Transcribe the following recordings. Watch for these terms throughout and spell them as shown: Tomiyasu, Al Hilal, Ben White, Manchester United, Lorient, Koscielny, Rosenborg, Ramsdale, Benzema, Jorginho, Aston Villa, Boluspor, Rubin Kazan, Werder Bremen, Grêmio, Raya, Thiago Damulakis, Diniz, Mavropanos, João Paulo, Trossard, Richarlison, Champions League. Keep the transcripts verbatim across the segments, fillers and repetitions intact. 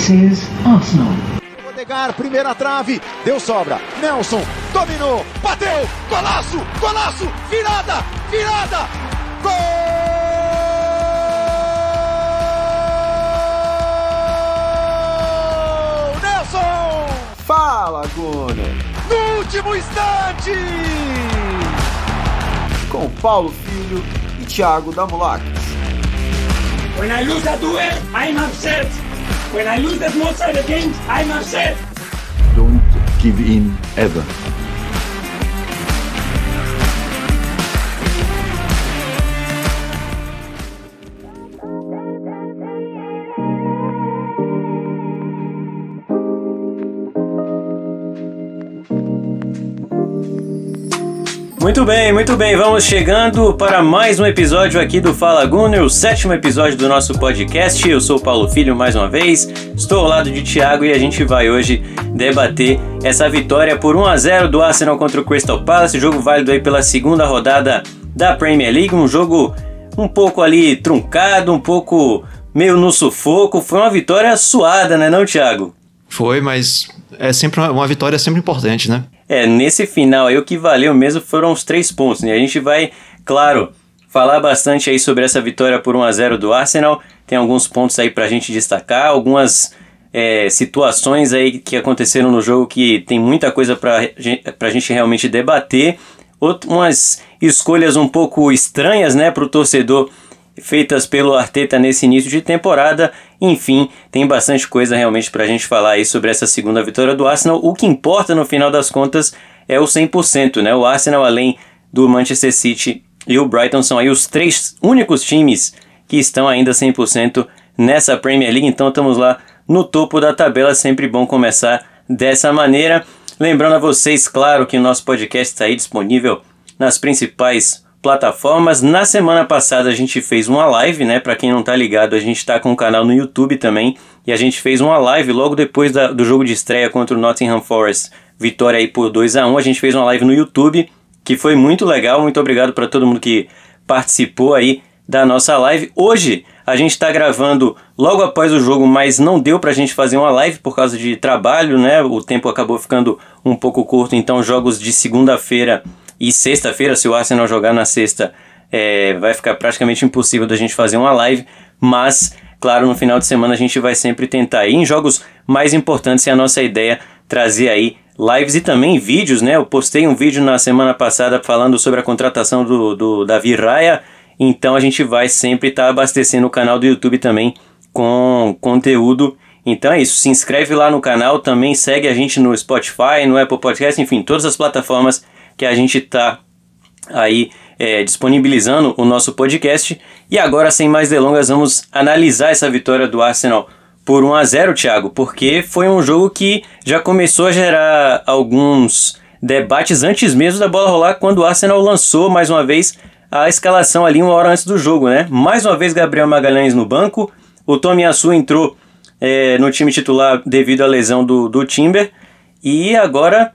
This is Arsenal. Odegaard, primeira trave, deu sobra. Nelson dominou, bateu, golaço, golaço, virada, virada, gol! Fala, Gona! No último instante! Com Paulo Filho e Thiago Damulakis. When I lose that duel, I'm upset. When I lose that most of the games, I'm upset. Don't give in ever. Muito bem, muito bem, vamos chegando para mais um episódio aqui do Fala Gunner, o sétimo episódio do nosso podcast. Eu sou o Paulo Filho mais uma vez, estou ao lado de Thiago e a gente vai hoje debater essa vitória por um a zero do Arsenal contra o Crystal Palace, jogo válido aí pela segunda rodada da Premier League, um jogo um pouco ali truncado, um pouco meio no sufoco, foi uma vitória suada, né não, Thiago? Foi, mas é sempre uma, uma vitória sempre importante, né? É, nesse final aí o que valeu mesmo foram os três pontos, né? A gente vai, claro, falar bastante aí sobre essa vitória por um a zero do Arsenal. Tem alguns pontos aí pra gente destacar, algumas é, situações aí que aconteceram no jogo que tem muita coisa pra, pra gente realmente debater. Out- umas escolhas um pouco estranhas, né, pro torcedor, feitas pelo Arteta nesse início de temporada. Enfim, tem bastante coisa realmente pra gente falar aí sobre essa segunda vitória do Arsenal. O que importa no final das contas é o cem por cento, né? O Arsenal, além do Manchester City e o Brighton, são aí os três únicos times que estão ainda cem por cento nessa Premier League. Então estamos lá no topo da tabela, sempre bom começar dessa maneira. Lembrando a vocês, claro, que o nosso podcast está aí disponível nas principais plataformas. Na semana passada a gente fez uma live, né? Para quem não tá ligado, a gente tá com um canal no YouTube também e a gente fez uma live logo depois da, do jogo de estreia contra o Nottingham Forest, vitória aí por dois a um. A gente fez uma live no YouTube que foi muito legal, muito obrigado para todo mundo que participou aí da nossa live. Hoje a gente tá gravando logo após o jogo, mas não deu pra gente fazer uma live por causa de trabalho, né? O tempo acabou ficando um pouco curto, então jogos de segunda-feira e sexta-feira, se o Arsenal jogar na sexta, é, vai ficar praticamente impossível da gente fazer uma live, mas, claro, no final de semana a gente vai sempre tentar. E em jogos mais importantes é a nossa ideia trazer aí lives e também vídeos, né? Eu postei um vídeo na semana passada falando sobre a contratação do, do Davi Raya, então a gente vai sempre estar tá abastecendo o canal do YouTube também com conteúdo. Então é isso, se inscreve lá no canal, também segue a gente no Spotify, no Apple Podcast, enfim, todas as plataformas que a gente está aí é, disponibilizando o nosso podcast. E agora, sem mais delongas, vamos analisar essa vitória do Arsenal por um a zero, Thiago, porque foi um jogo que já começou a gerar alguns debates antes mesmo da bola rolar, quando o Arsenal lançou mais uma vez a escalação ali uma hora antes do jogo, né? Mais uma vez Gabriel Magalhães no banco, o Tomiyasu entrou é, no time titular devido à lesão do, do Timber, e agora...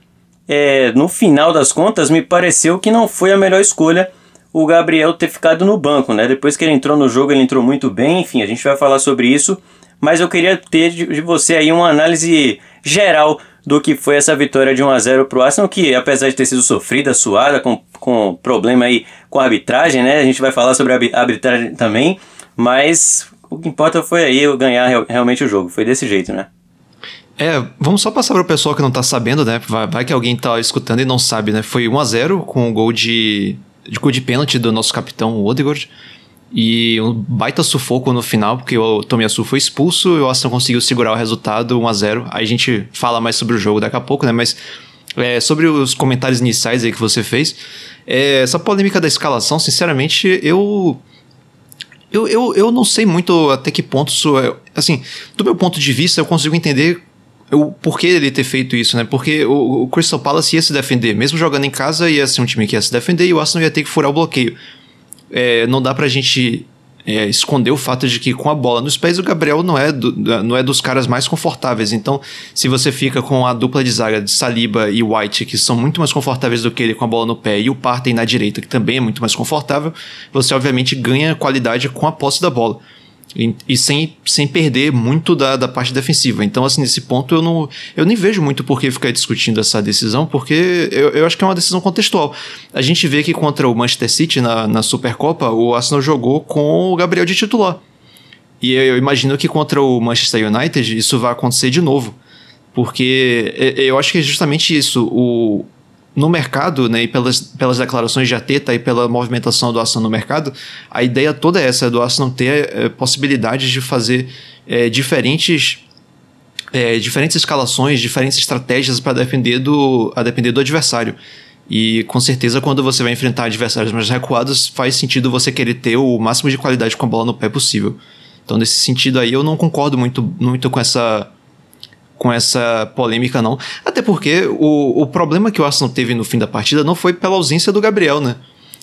É, no final das contas, me pareceu que não foi a melhor escolha o Gabriel ter ficado no banco, né? Depois que ele entrou no jogo, ele entrou muito bem, enfim, a gente vai falar sobre isso, mas eu queria ter de você aí uma análise geral do que foi essa vitória de um a zero pro Arsenal, que apesar de ter sido sofrida, suada, com, com problema aí com a arbitragem, né? A gente vai falar sobre a arbitragem também, mas o que importa foi aí eu ganhar real, realmente o jogo, foi desse jeito, né? É, vamos só passar para o pessoal que não tá sabendo, né? Vai, vai que alguém tá escutando e não sabe, né? Foi um a zero com o gol de, de gol de pênalti do nosso capitão Odegaard. E um baita sufoco no final, porque o Tomiyasu foi expulso e o Aston conseguiu segurar o resultado um a zero. Aí a gente fala mais sobre o jogo daqui a pouco, né? Mas é, sobre os comentários iniciais aí que você fez, é, essa polêmica da escalação, sinceramente, eu... Eu, eu, eu não sei muito até que ponto isso é... Assim, do meu ponto de vista, eu consigo entender... O porquê ele ter feito isso, né? Porque o, o Crystal Palace ia se defender. Mesmo jogando em casa, ia ser um time que ia se defender e o Arsenal ia ter que furar o bloqueio. É, não dá pra gente é, esconder o fato de que com a bola nos pés o Gabriel não é, do, não é dos caras mais confortáveis. Então, se você fica com a dupla de zaga de Saliba e White, que são muito mais confortáveis do que ele com a bola no pé, e o Partey na direita, que também é muito mais confortável, você obviamente ganha qualidade com a posse da bola. E, e sem, sem perder muito da, da parte defensiva. Então, assim, nesse ponto eu não eu nem vejo muito por que ficar discutindo essa decisão, porque eu, eu acho que é uma decisão contextual. A gente vê que contra o Manchester City na, na Supercopa, o Arsenal jogou com o Gabriel de titular. E eu, eu imagino que contra o Manchester United isso vai acontecer de novo. Porque eu acho que é justamente isso. O, no mercado, né, e pelas, pelas declarações de Arteta e pela movimentação do Arsenal no mercado, a ideia toda é essa, do Arsenal ter é, possibilidades de fazer é, diferentes, é, diferentes escalações, diferentes estratégias para depender do, a depender do adversário. E com certeza, quando você vai enfrentar adversários mais recuados, faz sentido você querer ter o máximo de qualidade com a bola no pé possível. Então, nesse sentido aí, eu não concordo muito, muito com essa... com essa polêmica, não. Até porque o, o problema que o Arsenal teve no fim da partida não foi pela ausência do Gabriel, né?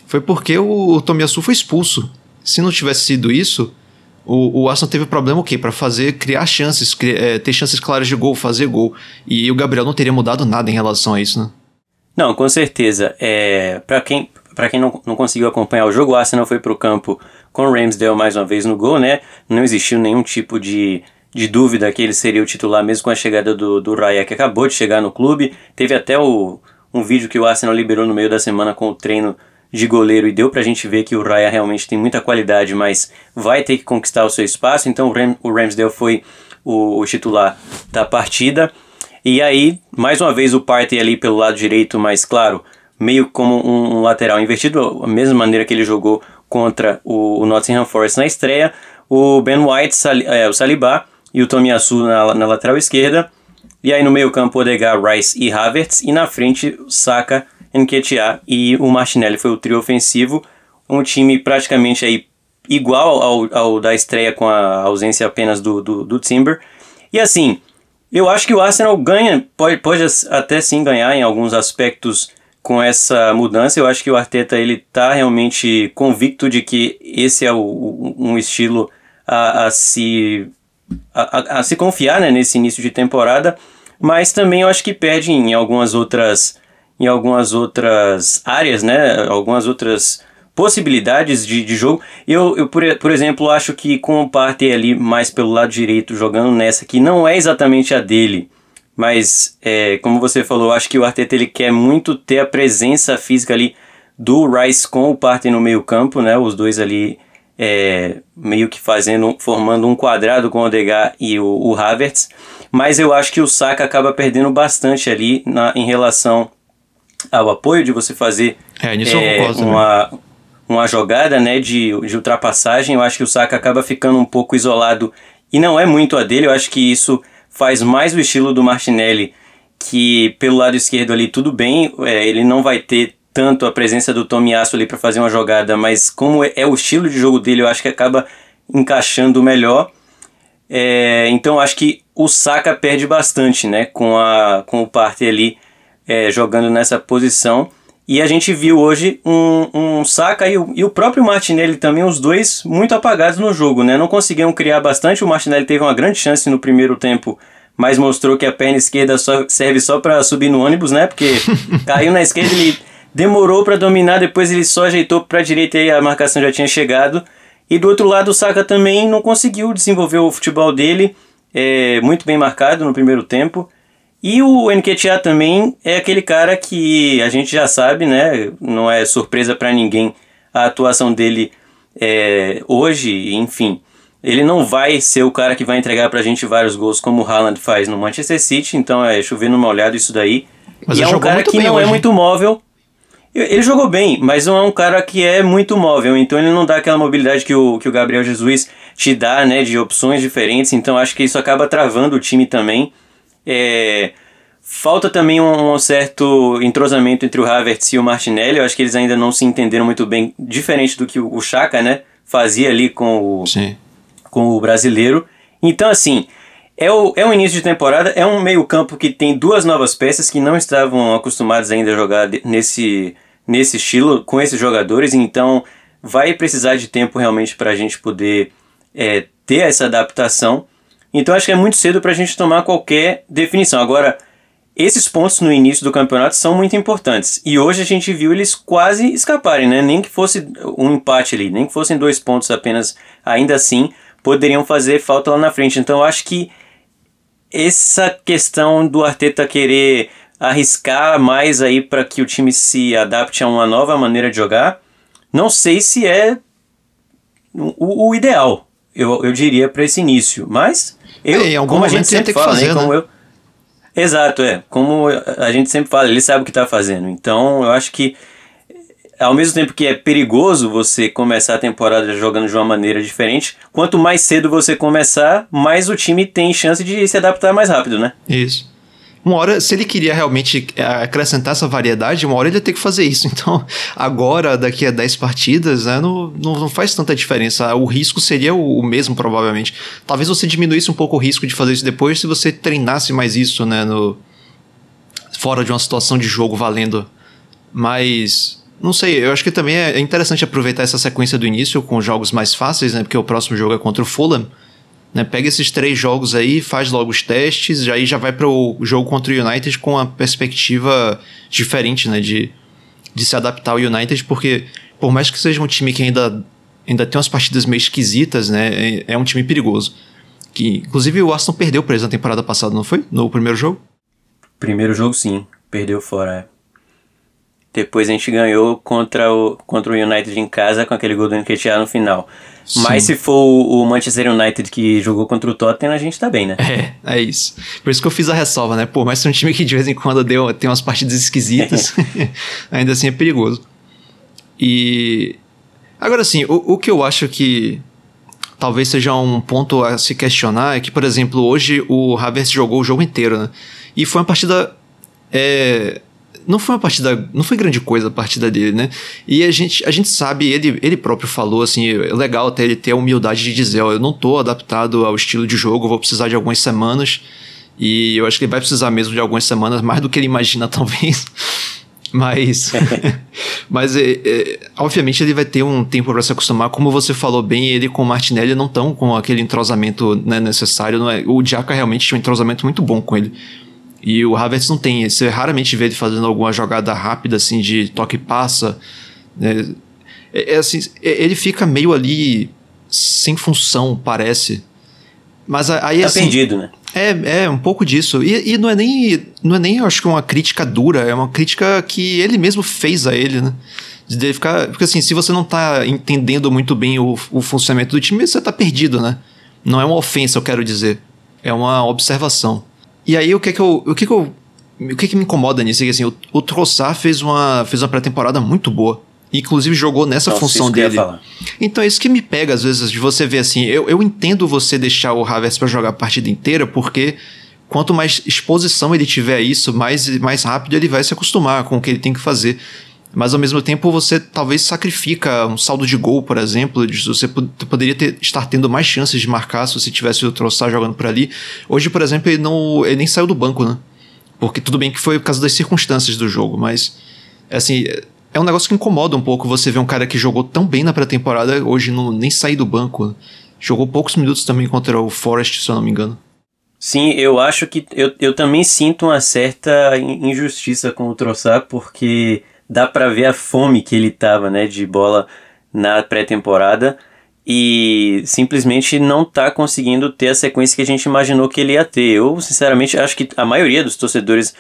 Foi porque o, o Tomiyasu foi expulso. Se não tivesse sido isso, o, o Arsenal teve problema o quê? Para fazer, criar chances, cri, é, ter chances claras de gol, fazer gol. E o Gabriel não teria mudado nada em relação a isso, né? Não, com certeza. É, para quem, pra quem não, não conseguiu acompanhar o jogo, o Arsenal foi pro campo com o Ramsdale mais uma vez no gol, né? Não existiu nenhum tipo de... de dúvida que ele seria o titular mesmo com a chegada do, do Raya, que acabou de chegar no clube. Teve até o, um vídeo que o Arsenal liberou no meio da semana com o treino de goleiro e deu pra gente ver que o Raya realmente tem muita qualidade, mas vai ter que conquistar o seu espaço. Então o, Ram, o Ramsdale foi o, o titular da partida. E aí, mais uma vez, o Partey ali pelo lado direito, mas claro, meio como um, um lateral invertido, a mesma maneira que ele jogou contra o, o Nottingham Forest na estreia. O Ben White, Sal, é, o Saliba, e o Tomiyasu na, na lateral esquerda, e aí no meio campo Odegaard, Rice e Havertz, e na frente Saka, Nketiah e o Martinelli, foi o trio ofensivo. Um time praticamente aí igual ao, ao da estreia, com a ausência apenas do, do, do Timber. E assim, eu acho que o Arsenal ganha, pode, pode até sim ganhar em alguns aspectos com essa mudança. Eu acho que o Arteta está realmente convicto de que esse é o, um estilo a, a se... A, a, a se confiar, né, nesse início de temporada, mas também eu acho que perde em algumas outras, em algumas outras áreas, né, algumas outras possibilidades de, de jogo. Eu, eu por, por exemplo, acho que com o Partey ali mais pelo lado direito, jogando nessa que não é exatamente a dele, mas é, como você falou, acho que o Arteta ele quer muito ter a presença física ali do Rice com o Partey no meio campo, né, os dois ali... É, meio que fazendo, formando um quadrado com o Odegaard e o, o Havertz, mas eu acho que o Saka acaba perdendo bastante ali na, em relação ao apoio de você fazer é, é, concordo, uma, né? uma jogada, né, de, de ultrapassagem. Eu acho que o Saka acaba ficando um pouco isolado e não é muito a dele. Eu acho que isso faz mais o estilo do Martinelli, que pelo lado esquerdo ali tudo bem, é, ele não vai ter tanto a presença do Tomiyasu ali para fazer uma jogada, mas como é o estilo de jogo dele, eu acho que acaba encaixando melhor. É, então acho que o Saka perde bastante, né, com, a, com o Partey ali é, jogando nessa posição. E a gente viu hoje um, um Saka e o, e o próprio Martinelli também, os dois muito apagados no jogo, né, não conseguiam criar bastante. O Martinelli teve uma grande chance no primeiro tempo, mas mostrou que a perna esquerda só serve só para subir no ônibus, né, porque caiu na esquerda e ele... demorou para dominar, depois ele só ajeitou para a direita e a marcação já tinha chegado. E do outro lado o Saka também não conseguiu desenvolver o futebol dele, é, muito bem marcado no primeiro tempo. E o Nketiah também é aquele cara que a gente já sabe, né? Não é surpresa para ninguém a atuação dele é, hoje, enfim. Ele não vai ser o cara que vai entregar para a gente vários gols como o Haaland faz no Manchester City, então é chover numa olhada isso daí. Mas e é um cara que não hoje. é muito móvel. Ele jogou bem, mas não é um cara que é muito móvel, então ele não dá aquela mobilidade que o, que o Gabriel Jesus te dá, né, de opções diferentes, então acho que isso acaba travando o time também. É, falta também um, um certo entrosamento entre o Havertz e o Martinelli, eu acho que eles ainda não se entenderam muito bem, diferente do que o, o Saka, né, fazia ali com o, com o brasileiro. Então assim... É, o, é um início de temporada, é um meio campo que tem duas novas peças que não estavam acostumadas ainda a jogar nesse, nesse estilo, com esses jogadores, então vai precisar de tempo realmente para a gente poder é, ter essa adaptação. Então acho que é muito cedo para a gente tomar qualquer definição. Agora, esses pontos no início do campeonato são muito importantes, e hoje a gente viu eles quase escaparem, né? Nem que fosse um empate ali, nem que fossem dois pontos apenas, ainda assim... poderiam fazer falta lá na frente. Então eu acho que essa questão do Arteta querer arriscar mais aí para que o time se adapte a uma nova maneira de jogar, não sei se é o, o ideal, eu, eu diria, para esse início. Mas, eu, é, como a gente sempre fala, fazer, né? Como eu, exato, é. Como a gente sempre fala, ele sabe o que está fazendo. Então, eu acho que, ao mesmo tempo que é perigoso você começar a temporada jogando de uma maneira diferente, quanto mais cedo você começar, mais o time tem chance de se adaptar mais rápido, né? Isso. Uma hora, se ele queria realmente acrescentar essa variedade, uma hora ele ia ter que fazer isso. Então, agora, daqui a dez partidas, né, não, não, não faz tanta diferença. O risco seria o, o mesmo, provavelmente. Talvez você diminuísse um pouco o risco de fazer isso depois se você treinasse mais isso, né, no, fora de uma situação de jogo valendo. Mas, não sei, eu acho que também é interessante aproveitar essa sequência do início com jogos mais fáceis, né, porque o próximo jogo é contra o Fulham. Né, pega esses três jogos aí, faz logo os testes, aí já vai para o jogo contra o United com uma perspectiva diferente, né, de, de se adaptar ao United, porque por mais que seja um time que ainda, ainda tem umas partidas meio esquisitas, né, é, é um time perigoso. Que, inclusive o Arsenal perdeu para eles na temporada passada, não foi? No primeiro jogo? Primeiro jogo sim, perdeu fora. Depois a gente ganhou contra o, contra o United em casa com aquele gol do Nketiah no final. Sim. Mas se for o Manchester United que jogou contra o Tottenham, a gente tá bem, né? É, é isso. Por isso que eu fiz a ressalva, né? Pô, mas é um time que de vez em quando deu, tem umas partidas esquisitas. Ainda assim é perigoso. E... Agora sim, o, o que eu acho que talvez seja um ponto a se questionar é que, por exemplo, hoje o Havertz jogou o jogo inteiro, né? E foi uma partida... É... Não foi uma partida, não foi grande coisa a partida dele, né? E a gente, a gente sabe, ele, ele próprio falou, assim, é legal até ele ter a humildade de dizer, ó, eu não tô adaptado ao estilo de jogo, vou precisar de algumas semanas, e eu acho que ele vai precisar mesmo de algumas semanas, mais do que ele imagina, talvez. Mas, mas é, é, obviamente ele vai ter um tempo para se acostumar, como você falou bem, ele com o Martinelli não estão com aquele entrosamento, né, necessário, não é? O Xhaka realmente tinha um entrosamento muito bom com ele. E o Havertz não tem, você raramente vê ele fazendo alguma jogada rápida, assim, de toque e passa, né? É, é assim, ele fica meio ali sem função, parece. Mas aí, tá assim, perdido, né? É, é, um pouco disso. E, e não é nem, não é nem, eu acho que uma crítica dura, é uma crítica que ele mesmo fez a ele, né? De ele ficar, porque assim, se você não tá entendendo muito bem o, o funcionamento do time, você tá perdido, né? Não é uma ofensa, eu quero dizer. É uma observação. E aí, o que que eu, o que que eu, o que que me incomoda nisso? É que, assim, o, o Trossard fez uma, fez uma pré-temporada muito boa. Inclusive, jogou nessa Nossa, função dele. Então, é isso que me pega, às vezes, de você ver, assim... Eu, eu entendo você deixar o Havertz pra jogar a partida inteira, porque quanto mais exposição ele tiver a isso, mais, mais rápido ele vai se acostumar com o que ele tem que fazer. Mas, ao mesmo tempo, você talvez sacrifica um saldo de gol, por exemplo. Você poderia ter, estar tendo mais chances de marcar se você tivesse o Trossard jogando por ali. Hoje, por exemplo, ele, não, ele nem saiu do banco, né? Porque tudo bem que foi por causa das circunstâncias do jogo, mas... Assim, é um negócio que incomoda um pouco você ver um cara que jogou tão bem na pré-temporada hoje não, nem sair do banco. Né? Jogou poucos minutos também contra o Forest, se eu não me engano. Sim, eu acho que... Eu, eu também sinto uma certa injustiça com o Trossard, porque... Dá pra ver a fome que ele tava, né, de bola na pré-temporada e simplesmente não tá conseguindo ter a sequência que a gente imaginou que ele ia ter. Eu, sinceramente, acho que a maioria dos torcedores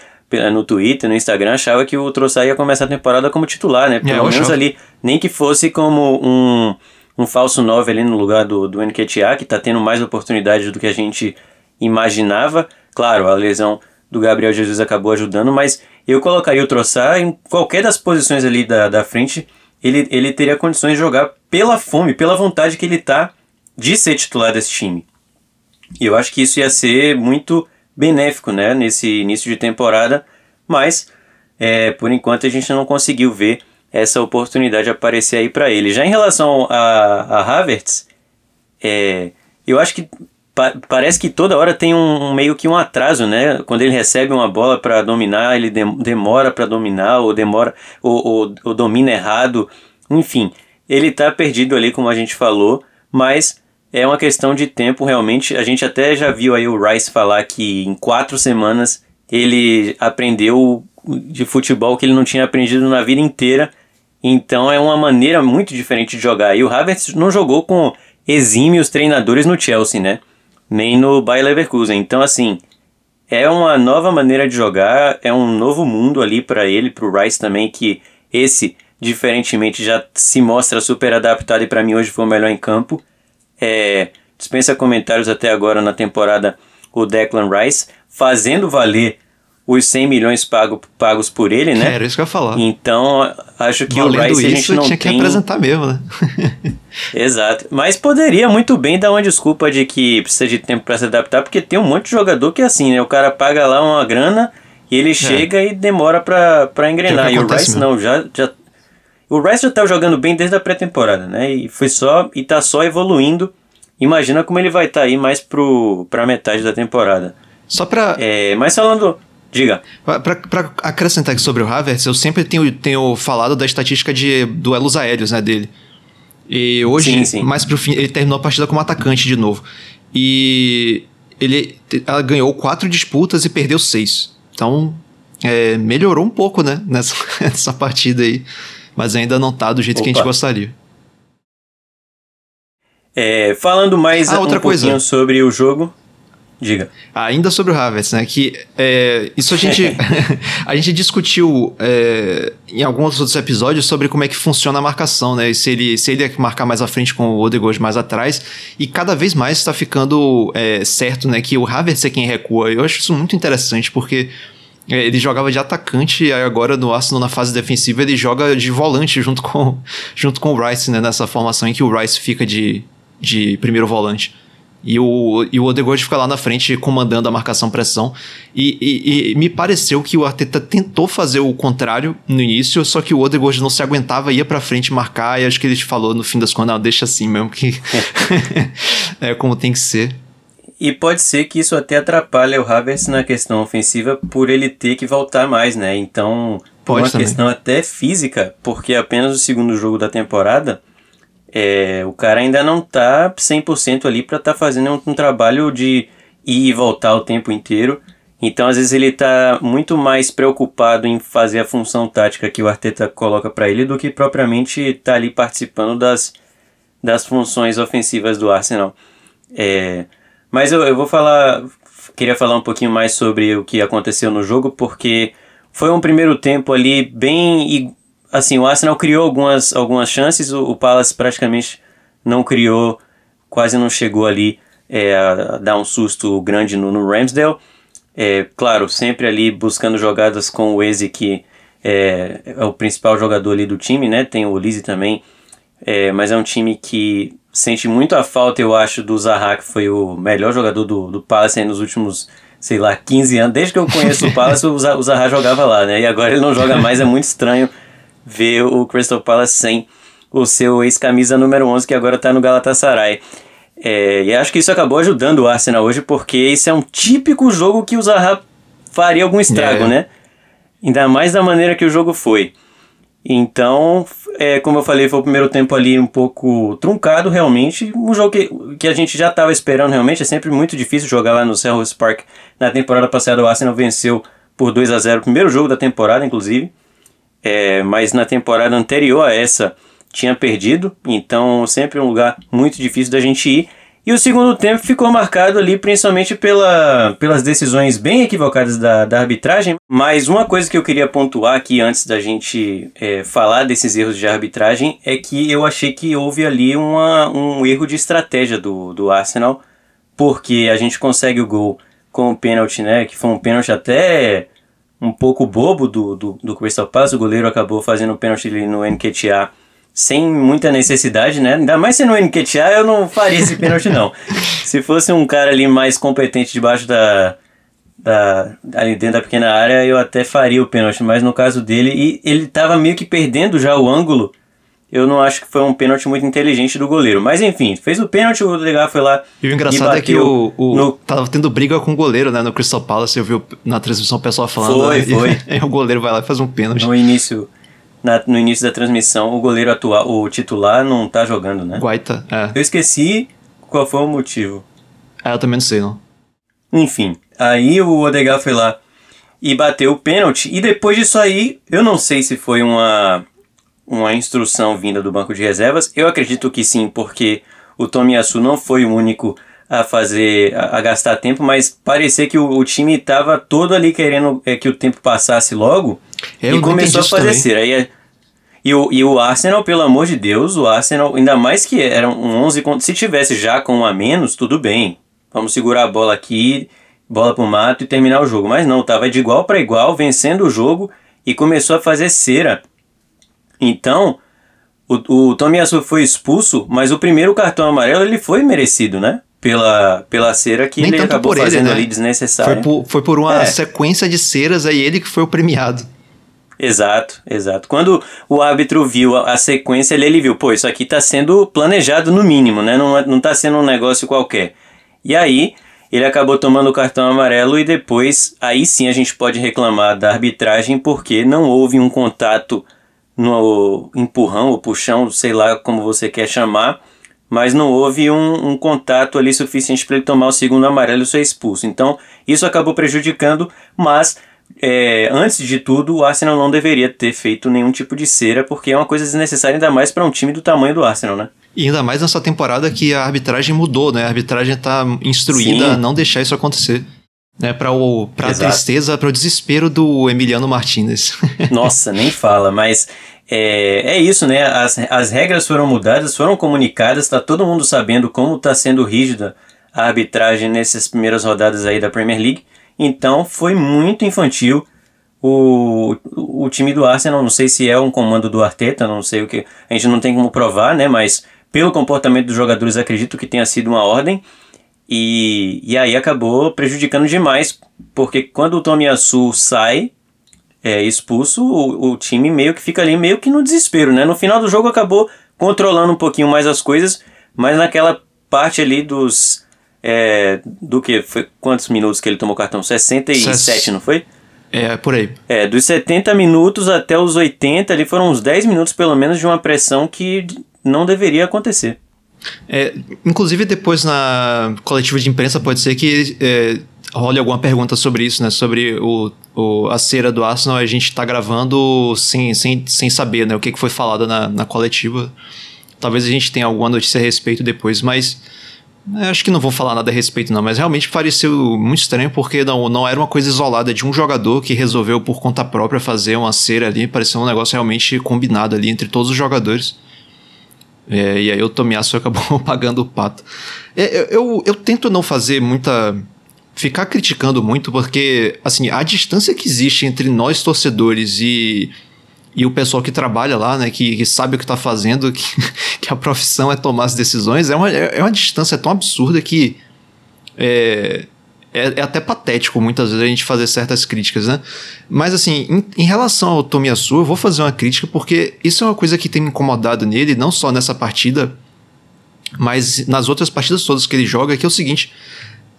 no Twitter, no Instagram, achava que o Trossard ia começar a temporada como titular, né? Pelo é, menos show. ali, nem que fosse como um, um falso nove ali no lugar do, do Nketiah, que tá tendo mais oportunidades do que a gente imaginava. Claro, a lesão do Gabriel Jesus acabou ajudando, mas eu colocaria o Trossard em qualquer das posições ali da, da frente, ele, ele teria condições de jogar pela fome, pela vontade que ele tá de ser titular desse time. E eu acho que isso ia ser muito benéfico, né, nesse início de temporada, mas é, por enquanto a gente não conseguiu ver essa oportunidade aparecer aí para ele. Já em relação a, a Havertz, é, eu acho que parece que toda hora tem um, um meio que um atraso, né? Quando ele recebe uma bola para dominar, ele de, demora para dominar, ou demora, ou, ou, ou domina errado. Enfim, ele tá perdido ali, como a gente falou, mas é uma questão de tempo realmente. A gente até já viu aí o Rice falar que em quatro semanas ele aprendeu de futebol que ele não tinha aprendido na vida inteira. Então é uma maneira muito diferente de jogar. E o Havertz não jogou com exime os treinadores no Chelsea, né? Nem no Bayer Leverkusen. Então, assim, é uma nova maneira de jogar, é um novo mundo ali para ele, para o Rice também, que esse, diferentemente, já se mostra super adaptado e para mim hoje foi o melhor em campo. É, dispensa comentários até agora na temporada o Declan Rice, fazendo valer os cem milhões pago, pagos por ele, né? É, era isso que eu ia falar. Então, acho que valendo o Rice isso, a gente não tinha que tem... apresentar mesmo, né? Exato. Mas poderia muito bem dar uma desculpa de que precisa de tempo para se adaptar, porque tem um monte de jogador que é assim, né? O cara paga lá uma grana e ele é. chega e demora para para engrenar. E o Rice mesmo. não, já, já... O Rice já tá jogando bem desde a pré-temporada, né? E foi só... E tá só evoluindo. Imagina como ele vai estar tá aí mais pro, pra metade da temporada. Só pra... É, mas falando... Diga. Para acrescentar aqui sobre o Havertz, eu sempre tenho, tenho falado da estatística de duelos aéreos, né, dele. E hoje, sim, sim. mais pro fim, ele terminou a partida como atacante de novo. E ele ganhou quatro disputas e perdeu seis. Então, é, melhorou um pouco, né, nessa, nessa partida aí. Mas ainda não tá do jeito Opa. que a gente gostaria. É, falando mais ah, um outra pouquinho coisa. sobre o jogo... Diga. Ainda sobre o Havertz, né? Que é, isso a gente, a gente discutiu é, em alguns outros episódios sobre como é que funciona a marcação, né? E se ele, se ele marcar mais à frente com o Odegaard mais atrás. E cada vez mais está ficando é, certo, né? Que o Havertz é quem recua. Eu acho isso muito interessante, porque é, ele jogava de atacante e agora no Arsenal, na fase defensiva, ele joga de volante junto com, junto com o Rice, né? Nessa formação em que o Rice fica de, de primeiro volante. E o, e o Odegaard fica lá na frente comandando a marcação-pressão. E, e, e me pareceu que o Arteta tentou fazer o contrário no início, só que o Odegaard não se aguentava, ia pra frente marcar, e acho que ele falou no fim das contas, não, deixa assim mesmo, que é como tem que ser. E pode ser que isso até atrapalhe o Havertz na questão ofensiva por ele ter que voltar mais, né? Então, pode uma também. questão até física, porque apenas o segundo jogo da temporada... É, o cara ainda não tá cem por cento ali para estar tá fazendo um, um trabalho de ir e voltar o tempo inteiro. Então, às vezes, ele tá muito mais preocupado em fazer a função tática que o Arteta coloca para ele do que propriamente tá ali participando das, das funções ofensivas do Arsenal. É, mas eu, eu vou falar... Queria falar um pouquinho mais sobre o que aconteceu no jogo, porque foi um primeiro tempo ali bem... Assim, o Arsenal criou algumas, algumas chances, o, o Palace praticamente não criou, quase não chegou ali é, a dar um susto grande no, no Ramsdale. É, claro, sempre ali buscando jogadas com o Eze, que é, é o principal jogador ali do time, né? Tem o Lizzie também, é, mas é um time que sente muito a falta, eu acho, do Zaha, que foi o melhor jogador do, do Palace aí nos últimos... sei lá, quinze anos. Desde que eu conheço o Palace, o Zaha jogava lá, né? E agora ele não joga mais, é muito estranho ver o Crystal Palace sem o seu ex-camisa número onze, que agora está no Galatasaray. É, e acho que isso acabou ajudando o Arsenal hoje, porque esse é um típico jogo que o Zaha faria algum estrago, é. né? Ainda mais da maneira que o jogo foi. Então, é, como eu falei, foi o primeiro tempo ali um pouco truncado, realmente. Um jogo que, que a gente já estava esperando, realmente. É sempre muito difícil jogar lá no Selhurst Park. Na temporada passada, o Arsenal venceu por dois a zero, o primeiro jogo da temporada, inclusive. É, mas na temporada anterior a essa tinha perdido, então sempre um lugar muito difícil da gente ir. E o segundo tempo ficou marcado ali principalmente pela, pelas decisões bem equivocadas da, da arbitragem. Mas uma coisa que eu queria pontuar aqui antes da gente é, falar desses erros de arbitragem é que eu achei que houve ali uma, um erro de estratégia do, do Arsenal, porque a gente consegue o gol com o pênalti, né, que foi um pênalti até... um pouco bobo do, do, do Crystal Palace. O goleiro acabou fazendo o pênalti ali no Nketiah sem muita necessidade, né? Ainda mais sendo o Nketiah, eu não faria esse pênalti, não. Se fosse um cara ali mais competente debaixo da, da... ali dentro da pequena área, eu até faria o pênalti, mas no caso dele... E ele tava meio que perdendo já o ângulo. Eu não acho que foi um pênalti muito inteligente do goleiro. Mas enfim, fez o pênalti, o Odegaard foi lá... E o engraçado e é que o, o no... tava tendo briga com o goleiro, né? No Crystal Palace, eu vi na transmissão o pessoal falando... Foi, né? foi. E, e o goleiro vai lá e faz um pênalti. No início, na, no início da transmissão, o goleiro atual, o titular não tá jogando, né? Guaita, é. Eu esqueci qual foi o motivo. Ah, eu também não sei, não. Enfim, aí o Odegaard foi lá e bateu o pênalti. E depois disso aí, eu não sei se foi uma... uma instrução vinda do banco de reservas, eu acredito que sim, porque o Tomiyasu não foi o único a fazer, a, a gastar tempo, mas parecia que o, o time estava todo ali querendo é, que o tempo passasse logo. Eu e começou a fazer cera. Aí, e, o, e o Arsenal, pelo amor de Deus, o Arsenal, ainda mais que era um onze contra, se tivesse já com um a menos, tudo bem, vamos segurar a bola aqui, bola pro mato e terminar o jogo. Mas não, tava de igual para igual, vencendo o jogo e começou a fazer cera. Então, o, o Tomiyasu foi expulso, mas o primeiro cartão amarelo ele foi merecido, né? Pela, pela cera que ele acabou fazendo ali desnecessária. Foi por, foi por uma é. sequência de ceras, aí ele que foi o premiado. Exato, exato. Quando o árbitro viu a, a sequência, ele, ele viu, pô, isso aqui tá sendo planejado no mínimo, né? Não, não tá sendo um negócio qualquer. E aí, ele acabou tomando o cartão amarelo e depois, aí sim a gente pode reclamar da arbitragem, porque não houve um contato no empurrão ou puxão, sei lá como você quer chamar, mas não houve um, um contato ali suficiente para ele tomar o segundo amarelo e ser expulso. Então, isso acabou prejudicando, mas, é, antes de tudo, o Arsenal não deveria ter feito nenhum tipo de cera, porque é uma coisa desnecessária, ainda mais para um time do tamanho do Arsenal, né? E ainda mais nessa temporada que a arbitragem mudou, né? A arbitragem está instruída Sim. a não deixar isso acontecer. Né? Para a tristeza, para o desespero do Emiliano Martinez. Nossa, nem fala, mas... É, é isso, né? As, as regras foram mudadas, foram comunicadas, está todo mundo sabendo como está sendo rígida a arbitragem nessas primeiras rodadas aí da Premier League. Então foi muito infantil o, o, o time do Arsenal. Não sei se é um comando do Arteta, não sei o que. A gente não tem como provar, né? Mas pelo comportamento dos jogadores, acredito que tenha sido uma ordem. E, e aí acabou prejudicando demais, porque quando o Tomiyasu sai... É, expulso, o, o time meio que fica ali meio que no desespero, né? No final do jogo acabou controlando um pouquinho mais as coisas, mas naquela parte ali dos... É, do que? Foi quantos minutos que ele tomou cartão? sessenta e sete, não foi? É, por aí. É, dos setenta minutos até os oitenta, ali foram uns dez minutos pelo menos de uma pressão que não deveria acontecer. É, inclusive depois na coletiva de imprensa pode ser que... É... Role alguma pergunta sobre isso, né? Sobre o, o, a cera do Arsenal, a gente tá gravando sem, sem, sem saber, né? O que, que foi falado na, na coletiva. Talvez a gente tenha alguma notícia a respeito depois, mas... É, acho que não vou falar nada a respeito, não. Mas realmente pareceu muito estranho, porque não, não era uma coisa isolada de um jogador que resolveu por conta própria fazer uma cera ali. Pareceu um negócio realmente combinado ali entre todos os jogadores. É, e aí o Tomiyasu acabou pagando o pato. É, eu, eu, eu tento não fazer muita... Ficar criticando muito, porque assim, a distância que existe entre nós torcedores e, e o pessoal que trabalha lá, né, que, que sabe o que está fazendo, que, que a profissão é tomar as decisões, é uma, é uma distância tão absurda que é, é, é até patético muitas vezes a gente fazer certas críticas, né? Mas assim, em, em relação ao Tomiyasu, eu vou fazer uma crítica, porque isso é uma coisa que tem me incomodado nele, não só nessa partida, mas nas outras partidas todas que ele joga, que é o seguinte...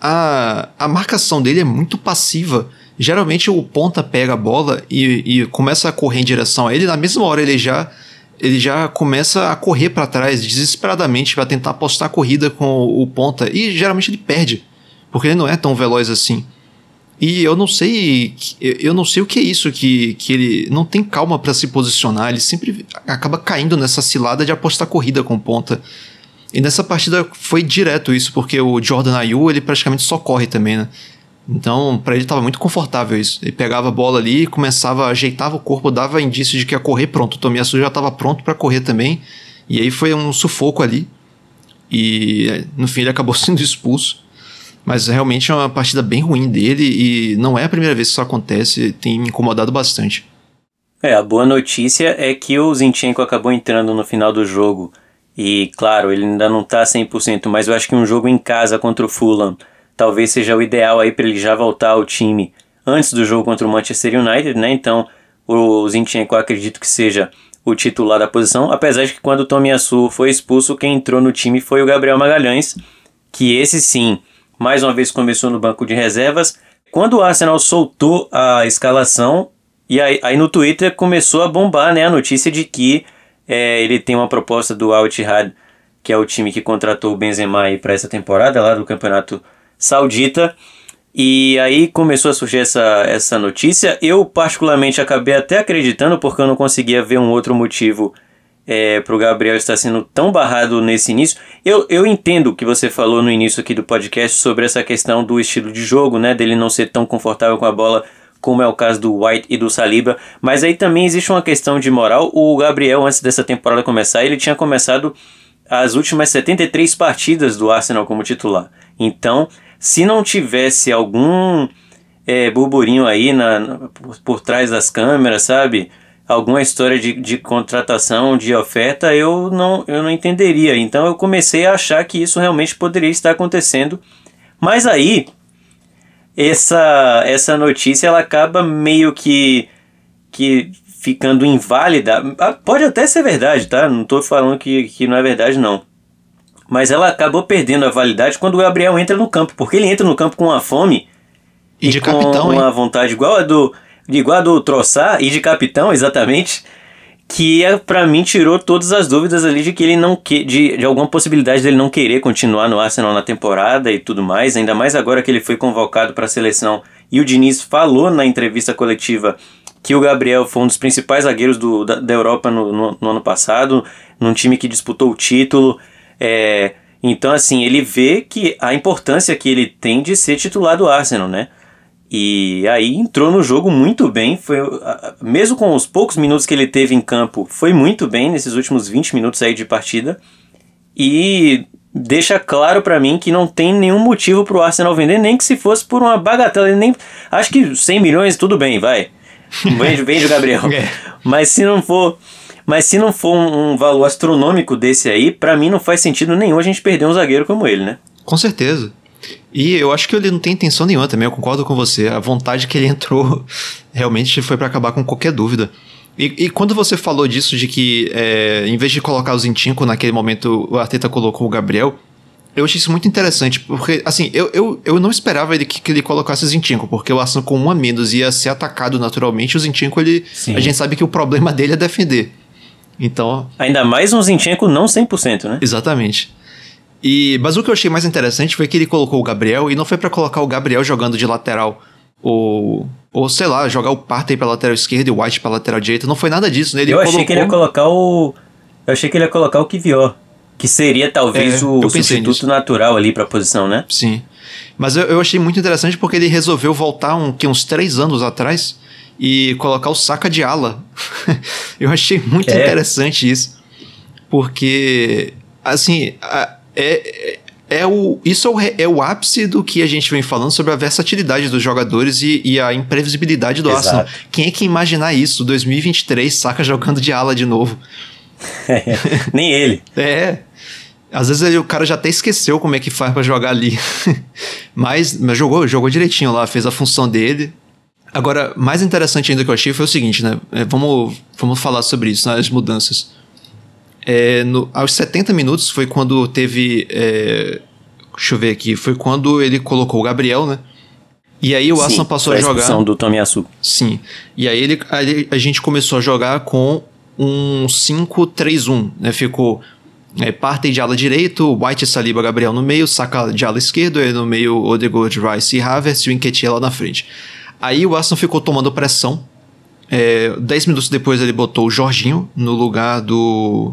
A, a marcação dele é muito passiva. Geralmente o ponta pega a bola e, e começa a correr em direção a ele. Na mesma hora ele já, ele já começa a correr para trás desesperadamente para tentar apostar a corrida com o, o ponta. E geralmente ele perde, porque ele não é tão veloz assim. E eu não sei, eu não sei o que é isso, que, que ele não tem calma para se posicionar. Ele sempre acaba caindo nessa cilada de apostar a corrida com o ponta. E nessa partida foi direto isso, porque o Jordan Ayew, ele praticamente só corre também, né? Então, pra ele tava muito confortável isso. Ele pegava a bola ali, começava, ajeitava o corpo, dava indício de que ia correr, pronto. O Tomiyasu já tava pronto pra correr também. E aí foi um sufoco ali. E no fim ele acabou sendo expulso. Mas realmente é uma partida bem ruim dele e não é a primeira vez que isso acontece. Tem me incomodado bastante. É, a boa notícia é que o Zinchenko acabou entrando no final do jogo. E claro, ele ainda não está cem por cento, mas eu acho que um jogo em casa contra o Fulham talvez seja o ideal aí para ele já voltar ao time antes do jogo contra o Manchester United, né? Então o Zinchenko acredito que seja o titular da posição, apesar de que quando o Tomiyasu foi expulso, quem entrou no time foi o Gabriel Magalhães, que esse sim, mais uma vez começou no banco de reservas. Quando o Arsenal soltou a escalação, e aí, aí no Twitter começou a bombar, né, a notícia de que É, ele tem uma proposta do Al Ittihad, que é o time que contratou o Benzema para essa temporada lá do Campeonato Saudita. E aí começou a surgir essa, essa notícia. Eu particularmente acabei até acreditando, porque eu não conseguia ver um outro motivo é, para o Gabriel estar sendo tão barrado nesse início. Eu, eu entendo o que você falou no início aqui do podcast sobre essa questão do estilo de jogo, né, dele não ser tão confortável com a bola, como é o caso do White e do Saliba, mas aí também existe uma questão de moral. O Gabriel, antes dessa temporada começar, ele tinha começado as últimas setenta e três partidas do Arsenal como titular. Então, se não tivesse algum é, burburinho aí na, na, por, por trás das câmeras, sabe, alguma história de, de contratação, de oferta, eu não, eu não entenderia. Então eu comecei a achar que isso realmente poderia estar acontecendo, mas aí Essa, essa notícia ela acaba meio que, que ficando inválida. Pode até ser verdade, tá? Não estou falando que, que não é verdade, não. Mas ela acabou perdendo a validade quando o Gabriel entra no campo, porque ele entra no campo com uma fome e, e de com capitão, uma hein? vontade igual a do, igual a do Trossard e de capitão, exatamente, que é, para mim tirou todas as dúvidas ali de que ele não que, de, de alguma possibilidade dele não querer continuar no Arsenal na temporada e tudo mais, ainda mais agora que ele foi convocado para a seleção. E o Diniz falou na entrevista coletiva que o Gabriel foi um dos principais zagueiros do, da, da Europa no, no, no ano passado, num time que disputou o título. É, então assim, ele vê que a importância que ele tem de ser titular do Arsenal, né? E aí entrou no jogo muito bem, foi, mesmo com os poucos minutos que ele teve em campo, foi muito bem nesses últimos vinte minutos aí de partida, e deixa claro pra mim que não tem nenhum motivo pro Arsenal vender, nem que se fosse por uma bagatela, nem, acho que cem milhões tudo bem, vai, vende o Gabriel, mas se não for, mas se não for um, um valor astronômico desse aí, pra mim não faz sentido nenhum a gente perder um zagueiro como ele, né? Com certeza. E eu acho que ele não tem intenção nenhuma também, eu concordo com você. A vontade que ele entrou realmente foi pra acabar com qualquer dúvida. E, e quando você falou disso, de que é, em vez de colocar o Zinchenko naquele momento, o Arteta colocou o Gabriel, eu achei isso muito interessante, porque assim, eu, eu, eu não esperava ele que, que ele colocasse o Zinchenko, porque o Arsenal com um a menos ia ser atacado naturalmente. O Zinchenko, ele, a gente sabe que o problema dele é defender. Então, ainda mais um Zinchenko não cem por cento, né? Exatamente. E, mas o que eu achei mais interessante foi que ele colocou o Gabriel, e não foi pra colocar o Gabriel jogando de lateral, ou, ou sei lá, jogar o Partey pra lateral esquerda e o White pra lateral direita, não foi nada disso, né? Ele eu colocou... achei que ele ia colocar o... Eu achei que ele ia colocar o Kivior, que seria talvez é, o substituto nisso. natural ali pra posição, né? Sim, mas eu, eu achei muito interessante porque ele resolveu voltar um, que uns três anos atrás e colocar o Saka de ala. Eu achei muito é. interessante isso, porque, assim... A... É, é o, isso é o, é o ápice do que a gente vem falando sobre a versatilidade dos jogadores e, e a imprevisibilidade do Exato. Arsenal. Quem é que imaginar isso? dois mil e vinte e três, Saka jogando de ala de novo. É, nem ele. É. Às vezes ele, o cara já até esqueceu como é que faz pra jogar ali. Mas, mas jogou, jogou direitinho lá, fez a função dele. Agora, mais interessante ainda que eu achei foi o seguinte, né? Vamos, vamos falar sobre isso, né? As mudanças. É, no, aos setenta minutos foi quando teve é, deixa eu ver aqui, foi quando ele colocou o Gabriel, né? E aí o Sim, Arsenal passou a jogar a expulsão do Tomiyasu. Sim, e aí ele, aí a gente começou a jogar com um cinco três um, né? Ficou é, Partey de ala direito, White, Saliba, Gabriel no meio, Saka de ala esquerdo, aí no meio Odegaard, Rice e Havertz, e o Nketiah lá na frente. Aí o Arsenal ficou tomando pressão, é, dez minutos depois ele botou o Jorginho no lugar do...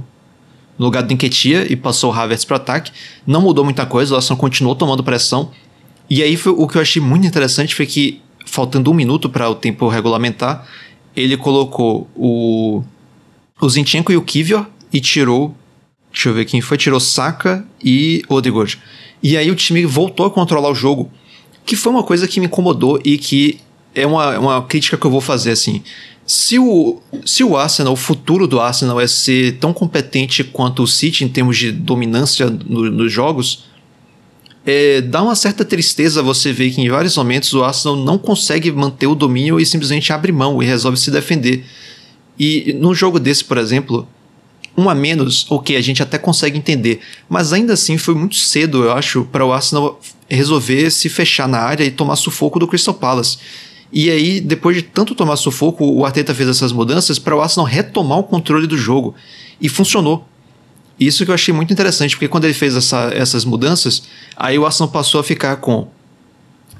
no lugar do Nketiah, e passou o Havertz para ataque. Não mudou muita coisa, o Arsenal continuou tomando pressão. E aí foi, o que eu achei muito interessante foi que, faltando um minuto para o tempo regulamentar, ele colocou o, o Zinchenko e o Kivior e tirou, deixa eu ver quem foi, tirou Saka e Odegaard. E aí o time voltou a controlar o jogo, que foi uma coisa que me incomodou e que é uma, uma crítica que eu vou fazer assim. Se o, se o Arsenal, o futuro do Arsenal é ser tão competente quanto o City em termos de dominância no, nos jogos, é, dá uma certa tristeza você ver que em vários momentos o Arsenal não consegue manter o domínio e simplesmente abre mão e resolve se defender. E num jogo desse, por exemplo, um a menos, ok, a gente até consegue entender, mas ainda assim foi muito cedo, eu acho, para o Arsenal resolver se fechar na área e tomar sufoco do Crystal Palace. E aí, depois de tanto tomar sufoco, o Arteta fez essas mudanças para o Arsenal retomar o controle do jogo. E funcionou. Isso que eu achei muito interessante, porque quando ele fez essa, essas mudanças, aí o Arsenal passou a ficar com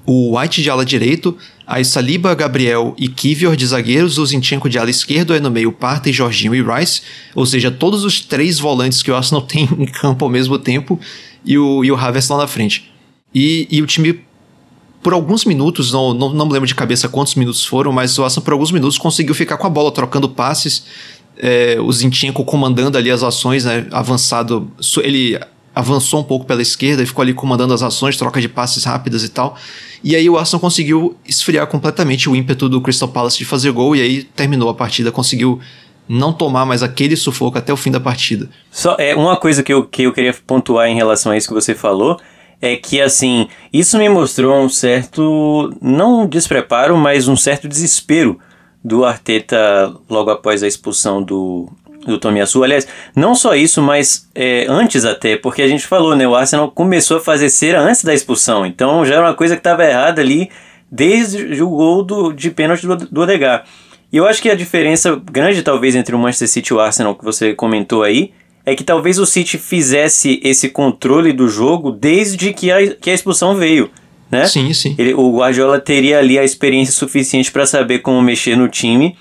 o White de ala direito, aí Saliba, Gabriel e Kivior de zagueiros, o Zinchenko de ala esquerdo, aí no meio Partey, Jorginho e Rice, ou seja, todos os três volantes que o Arsenal tem em campo ao mesmo tempo, e o, e o Havertz lá na frente. E, e o time, por alguns minutos, não, não, não me lembro de cabeça quantos minutos foram, mas o Arsenal por alguns minutos conseguiu ficar com a bola, trocando passes, é, o Zinchenko comandando ali as ações, né, avançado, ele avançou um pouco pela esquerda e ficou ali comandando as ações, troca de passes rápidas e tal, e aí o Arsenal conseguiu esfriar completamente o ímpeto do Crystal Palace de fazer gol, e aí terminou a partida, conseguiu não tomar mais aquele sufoco até o fim da partida. Só é, uma coisa que eu, que eu queria pontuar em relação a isso que você falou, é que, assim, isso me mostrou um certo, não um despreparo, mas um certo desespero do Arteta logo após a expulsão do, do Tomiyasu. Aliás, não só isso, mas é, antes até, porque a gente falou, né, o Arsenal começou a fazer cera antes da expulsão, então já era uma coisa que estava errada ali desde o gol do, de pênalti do, do Odegaard. E eu acho que a diferença grande, talvez, entre o Manchester City e o Arsenal, que você comentou aí, é que talvez o City fizesse esse controle do jogo desde que a, que a expulsão veio, né? Sim, sim. Ele, o Guardiola teria ali a experiência suficiente para saber como mexer no time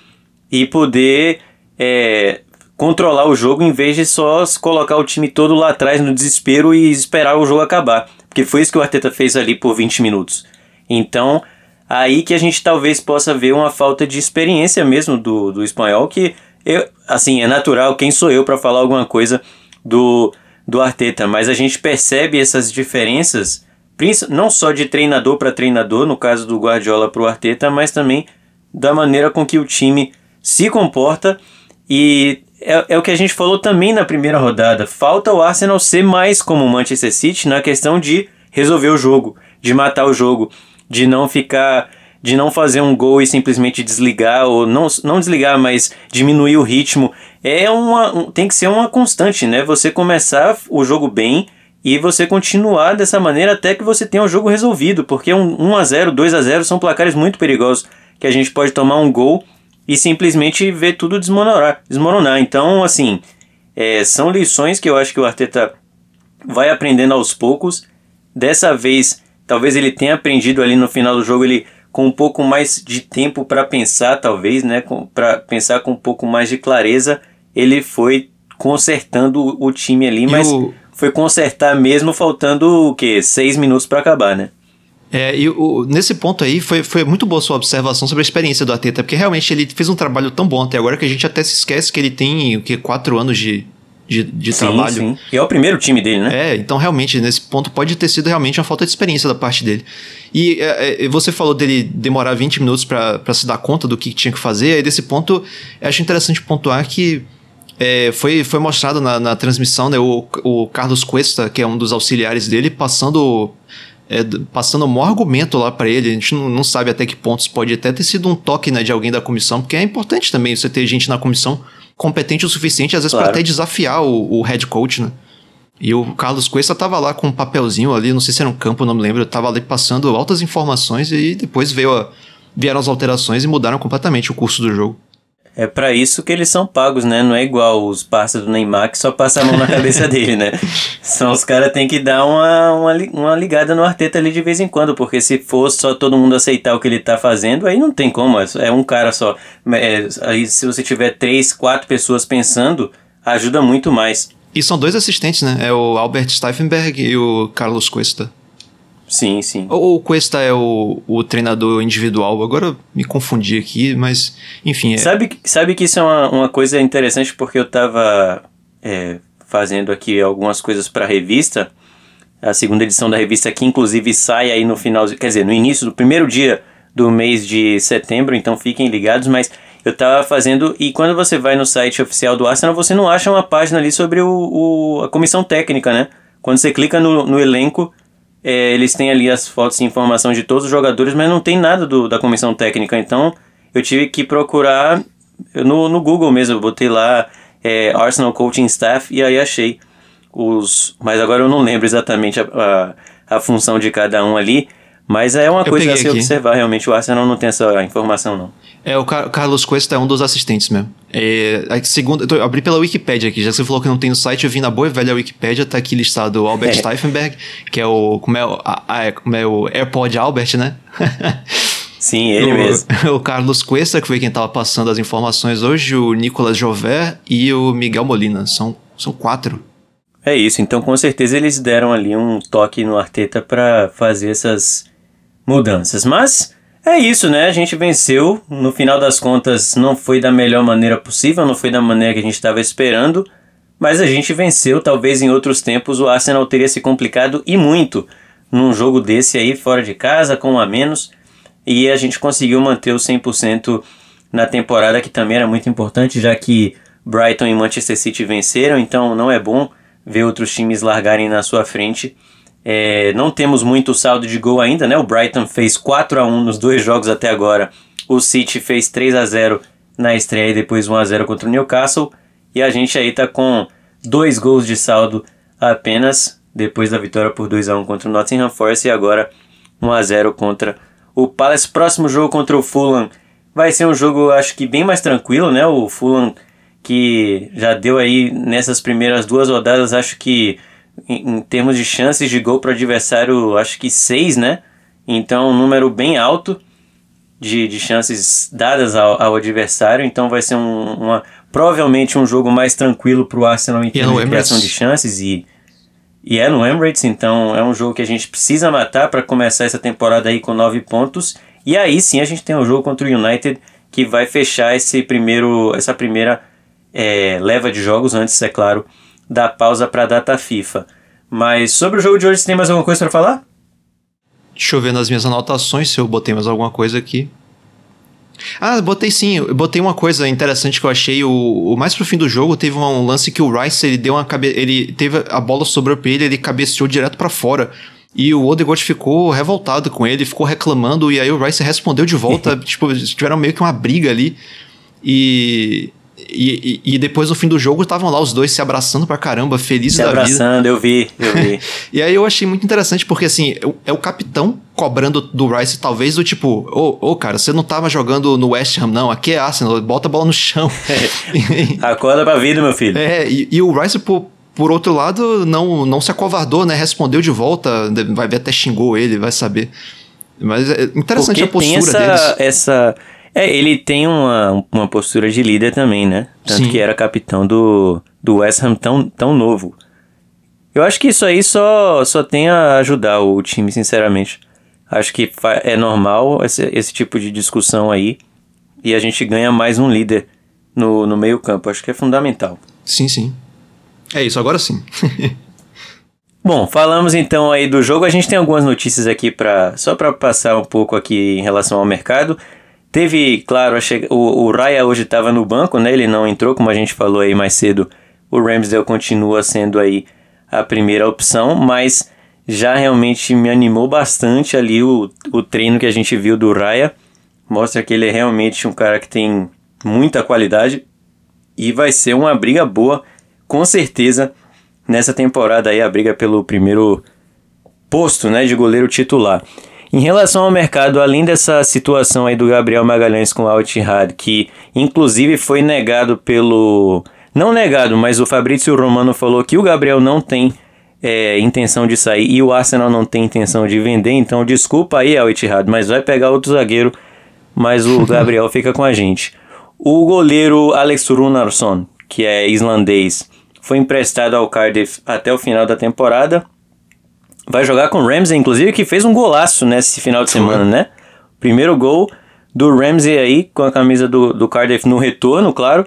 e poder é, controlar o jogo em vez de só colocar o time todo lá atrás no desespero e esperar o jogo acabar. Porque foi isso que o Arteta fez ali por vinte minutos. Então, aí que a gente talvez possa ver uma falta de experiência mesmo do, do espanhol que... Eu, assim, é natural, quem sou eu para falar alguma coisa do, do Arteta, mas a gente percebe essas diferenças, não só de treinador para treinador, no caso do Guardiola para o Arteta, mas também da maneira com que o time se comporta, e é, é o que a gente falou também na primeira rodada, falta o Arsenal ser mais como o Manchester City na questão de resolver o jogo, de matar o jogo, de não ficar... de não fazer um gol e simplesmente desligar, ou não, não desligar, mas diminuir o ritmo, é uma, um, tem que ser uma constante, né? Você começar o jogo bem e você continuar dessa maneira até que você tenha o jogo resolvido, porque um um a zero, dois a zero são placares muito perigosos, que a gente pode tomar um gol e simplesmente ver tudo desmoronar. desmoronar. Então, assim, é, são lições que eu acho que o Arteta vai aprendendo aos poucos. Dessa vez, talvez ele tenha aprendido ali no final do jogo, ele... com um pouco mais de tempo para pensar, talvez, né? Para pensar com um pouco mais de clareza, ele foi consertando o time ali, e mas o... foi consertar mesmo faltando o quê? Seis minutos para acabar, né? É, e o, nesse ponto aí foi, foi muito boa sua observação sobre a experiência do Arteta, porque realmente ele fez um trabalho tão bom até agora que a gente até se esquece que ele tem o quê? Quatro anos de... de, de sim, trabalho. Sim. E é o primeiro time dele, né? É, então realmente, nesse ponto pode ter sido realmente uma falta de experiência da parte dele. E é, é, você falou dele demorar vinte minutos para se dar conta do que tinha que fazer, aí desse ponto eu acho interessante pontuar que é, foi, foi mostrado na, na transmissão, né, o, o Carlos Cuesta, que é um dos auxiliares dele, passando... É, passando o maior argumento lá para ele, a gente não, não sabe até que pontos pode até ter sido um toque, né, de alguém da comissão, porque é importante também você ter gente na comissão competente o suficiente, às vezes, claro, para até desafiar o, o head coach, né? E o Carlos Cuesta tava lá com um papelzinho ali, não sei se era um campo, não me lembro, tava ali passando altas informações e depois veio a, vieram as alterações e mudaram completamente o curso do jogo. É pra isso que eles são pagos, né? Não é igual os parceiros do Neymar que só passa a mão na cabeça dele, né? São os caras têm que dar uma, uma, uma ligada no Arteta ali de vez em quando, porque se for só todo mundo aceitar o que ele tá fazendo, aí não tem como, é um cara só. É, aí se você tiver três, quatro pessoas pensando, ajuda muito mais. E são dois assistentes, né? É o Albert Steffenberg e o Carlos Cuesta. Sim, sim. Ou o Cuesta é o, o treinador individual, agora eu me confundi aqui, mas enfim... É... Sabe, sabe que isso é uma, uma coisa interessante, porque eu estava é, fazendo aqui algumas coisas para a revista, a segunda edição da revista, que inclusive sai aí no final, quer dizer, no início do primeiro dia do mês de setembro, então fiquem ligados, mas eu estava fazendo, e quando você vai no site oficial do Arsenal, você não acha uma página ali sobre o, o, a comissão técnica, né? Quando você clica no, no elenco... É, eles têm ali as fotos e informação de todos os jogadores, mas não tem nada do, da comissão técnica, então eu tive que procurar no, no Google mesmo, eu botei lá é, Arsenal Coaching Staff e aí achei os, mas agora eu não lembro exatamente a, a, a função de cada um ali, Mas é uma eu coisa a se aqui. observar, realmente. O Arsenal não tem essa informação, não. É, o Car- Carlos Cuesta é um dos assistentes mesmo. É, a segunda, eu abri pela Wikipédia aqui, já que você falou que não tem no site, eu vim na boa e velha Wikipédia, tá aqui listado o Albert é. Steffenberg, que é o, como é o, a, a, como é o AirPod Albert, né? Sim, ele o, mesmo. O Carlos Cuesta, que foi quem tava passando as informações hoje, o Nicolas Jover e o Miguel Molina, são, são quatro. É isso, então com certeza eles deram ali um toque no Arteta pra fazer essas mudanças, mas é isso, né? A gente venceu, no final das contas não foi da melhor maneira possível, não foi da maneira que a gente estava esperando, mas a gente venceu. Talvez em outros tempos o Arsenal teria se complicado e muito num jogo desse aí fora de casa, com um a menos, e a gente conseguiu manter o cem por cento na temporada, que também era muito importante, já que Brighton e Manchester City venceram, então não é bom ver outros times largarem na sua frente. É, não temos muito saldo de gol ainda, né? O Brighton fez quatro a um nos dois jogos até agora. O City fez três a zero na estreia e depois um a zero contra o Newcastle. E a gente aí tá com dois gols de saldo apenas, depois da vitória por dois a um contra o Nottingham Forest e agora um a zero contra o Palace. Próximo jogo contra o Fulham vai ser um jogo, acho que bem mais tranquilo, né? O Fulham que já deu aí nessas primeiras duas rodadas, acho que em termos de chances de gol para o adversário, acho que seis, né? Então, um número bem alto de, de chances dadas ao, ao adversário. Então, vai ser um, uma, provavelmente um jogo mais tranquilo para o Arsenal em termos de criação de chances. E, e é no Emirates, então é um jogo que a gente precisa matar para começar essa temporada aí com nove pontos. E aí sim a gente tem um jogo contra o United que vai fechar esse primeiro, essa primeira é, leva de jogos antes, é claro, da pausa para a data FIFA. Mas sobre o jogo de hoje, você tem mais alguma coisa para falar? Deixa eu ver nas minhas anotações se eu botei mais alguma coisa aqui. Ah, botei sim. Eu botei uma coisa interessante que eu achei. O, o mais pro fim do jogo teve um lance que o Rice, ele deu uma cabe... ele teve a bola sobrou para ele, ele cabeceou direto para fora. E o Odegaard ficou revoltado com ele, ficou reclamando, e aí o Rice respondeu de volta. Tipo, tiveram meio que uma briga ali. E... E, e, e depois no fim do jogo estavam lá os dois se abraçando pra caramba, felizes da vida. Se abraçando, eu vi, eu vi. E aí eu achei muito interessante porque assim, é o capitão cobrando do Rice, talvez do tipo, ô, oh, oh, cara, você não tava jogando no West Ham não, aqui é Arsenal, bota a bola no chão. É. Acorda pra vida, meu filho. É, e, e o Rice, por, por outro lado, não, não se acovardou, né, respondeu de volta, vai ver, até xingou ele, vai saber. Mas é interessante porque a postura essa, deles. Essa... É, ele tem uma, uma postura de líder também, né? Tanto Sim. que era capitão do, do West Ham tão, tão novo. Eu acho que isso aí só, só tem a ajudar o time, sinceramente. Acho que fa- é normal esse, esse tipo de discussão aí. E a gente ganha mais um líder no, no meio-campo. Acho que é fundamental. Sim, sim. É isso, agora sim. Bom, falamos então aí do jogo. A gente tem algumas notícias aqui pra, só para passar um pouco aqui em relação ao mercado. Teve, claro, a che... o, o Raya hoje estava no banco, né? Ele não entrou, como a gente falou aí mais cedo. O Ramsdale continua sendo aí a primeira opção, mas já realmente me animou bastante ali o, o treino que a gente viu do Raya. Mostra que ele é realmente um cara que tem muita qualidade e vai ser uma briga boa, com certeza, nessa temporada aí, a briga pelo primeiro posto, né, de goleiro titular. Em relação ao mercado, além dessa situação aí do Gabriel Magalhães com o Al-Ittihad, que inclusive foi negado pelo... Não negado, mas o Fabrício Romano falou que o Gabriel não tem é, intenção de sair e o Arsenal não tem intenção de vender, então desculpa aí, Al-Ittihad, mas vai pegar outro zagueiro, mas o Gabriel fica com a gente. O goleiro Alex Runarsson, que é islandês, foi emprestado ao Cardiff até o final da temporada. Vai jogar com o Ramsey, inclusive, que fez um golaço nesse final de semana, né? Primeiro gol do Ramsey aí, com a camisa do, do Cardiff no retorno, claro.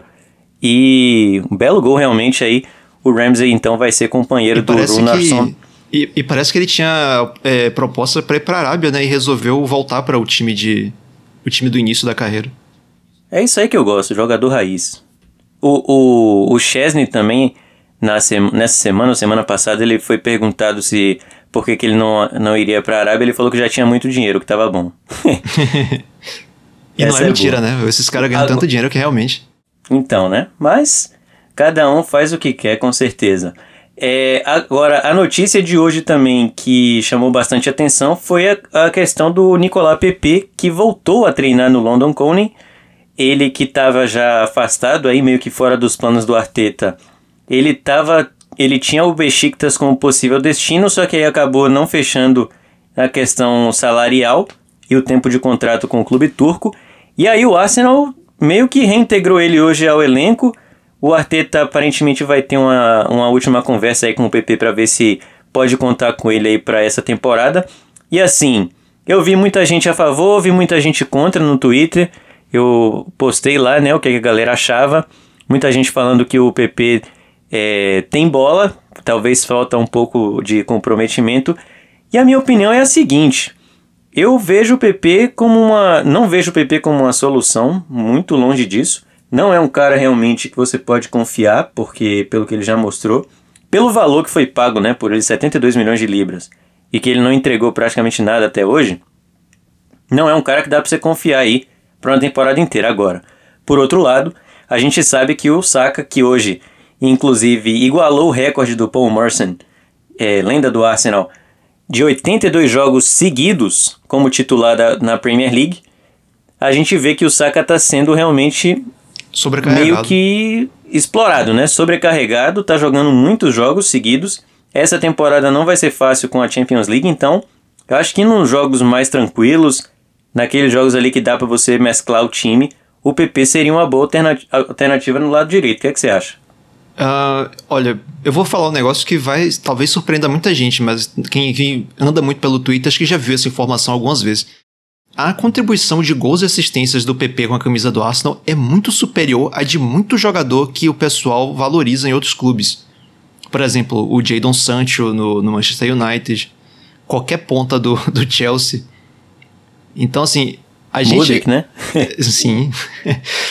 E um belo gol realmente aí. O Ramsey, então, vai ser companheiro e do Runarsson. Que, e, e parece que ele tinha é, proposta para ir para a Arábia, né? E resolveu voltar para o time de o time do início da carreira. É isso aí que eu gosto, jogador raiz. O, o, o Chesney também, na sema, nessa semana, semana passada, ele foi perguntado se... Por que ele não, não iria pra Arábia? Ele falou que já tinha muito dinheiro, que tava bom. E essa não é, é mentira, boa, né? Esses caras ganham Algo... tanto dinheiro que realmente... Então, né? Mas cada um faz o que quer, com certeza. É, agora, a notícia de hoje também que chamou bastante atenção foi a, a questão do Nicolas Pepe, que voltou a treinar no London County. Ele que estava já afastado, aí meio que fora dos planos do Arteta. Ele, tava, ele tinha o Beşiktaş como possível destino, só que aí acabou não fechando a questão salarial e o tempo de contrato com o clube turco. E aí o Arsenal meio que reintegrou ele hoje ao elenco. O Arteta aparentemente vai ter uma, uma última conversa aí com o Pepe para ver se pode contar com ele aí para essa temporada. E assim, eu vi muita gente a favor, vi muita gente contra no Twitter. Eu postei lá, né, o que a galera achava. Muita gente falando que o Pepe é, tem bola, talvez falta um pouco de comprometimento. E a minha opinião é a seguinte: eu vejo o Pepe como uma, não vejo o Pepe como uma solução, muito longe disso. Não é um cara realmente que você pode confiar, porque pelo que ele já mostrou, pelo valor que foi pago, né, por ele, setenta e dois milhões de libras, e que ele não entregou praticamente nada até hoje, não é um cara que dá pra você confiar aí pra uma temporada inteira agora. Por outro lado, a gente sabe que o Saka, que hoje, inclusive, igualou o recorde do Paul Merson, é, lenda do Arsenal, de oitenta e dois jogos seguidos como titular da, na Premier League, a gente vê que o Saka tá sendo realmente meio que explorado, né? Sobrecarregado, tá jogando muitos jogos seguidos. Essa temporada não vai ser fácil com a Champions League, então eu acho que nos jogos mais tranquilos, naqueles jogos ali que dá pra você mesclar o time, o P P seria uma boa alternativa no lado direito. O que é que você acha? Uh, olha, eu vou falar um negócio que vai talvez surpreenda muita gente, mas quem, quem anda muito pelo Twitter acho que já viu essa informação algumas vezes. A contribuição de gols e assistências do Pepe com a camisa do Arsenal é muito superior à de muito jogador que o pessoal valoriza em outros clubes. Por exemplo, o Jadon Sancho no, no Manchester United, qualquer ponta do, do Chelsea. Então, assim, a gente... Modric, né? Sim.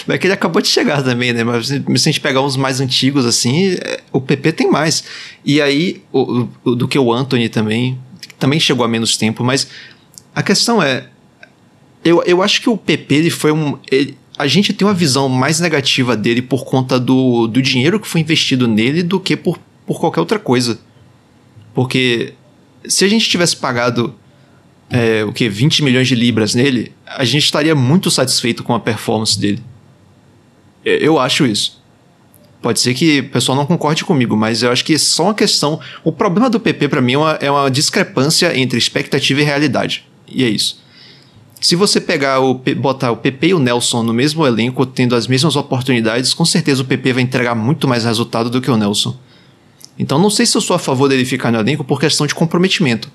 Mas que ele acabou de chegar também, né? Mas se a gente pegar uns mais antigos, assim, o Pepe tem mais. E aí, o, o, do que o Antony também, que também chegou a menos tempo, mas a questão é... Eu, eu acho que o Pepe, ele foi um... Ele, a gente tem uma visão mais negativa dele por conta do, do dinheiro que foi investido nele do que por, por qualquer outra coisa. Porque se a gente tivesse pagado é, o que, vinte milhões de libras nele, a gente estaria muito satisfeito com a performance dele. Eu acho isso. Pode ser que o pessoal não concorde comigo, mas eu acho que é só uma questão... O problema do Pepe, pra mim, é uma, é uma discrepância entre expectativa e realidade. E é isso. Se você pegar o, botar o Pepe e o Nelson no mesmo elenco, tendo as mesmas oportunidades, com certeza o Pepe vai entregar muito mais resultado do que o Nelson. Então não sei se eu sou a favor dele ficar no elenco por questão de comprometimento.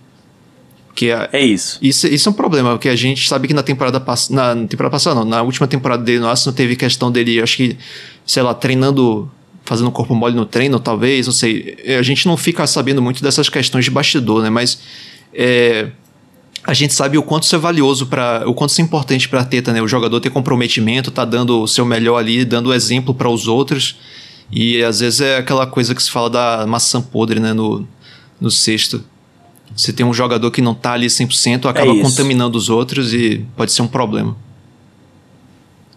Que é, é isso. isso. Isso é um problema, porque a gente sabe que na temporada passada... Na temporada passada não, na última temporada dele no Arsenal teve questão dele, acho que, sei lá, treinando, fazendo corpo mole no treino, talvez, não sei. A gente não fica sabendo muito dessas questões de bastidor, né? Mas... É, a gente sabe o quanto isso é valioso, pra, o quanto isso é importante para Arteta, né? O jogador ter comprometimento, tá dando o seu melhor ali, dando exemplo para os outros. E às vezes é aquela coisa que se fala da maçã podre, né? No, no cesto. Se tem um jogador que não tá ali cem por cento, acaba é contaminando os outros e pode ser um problema.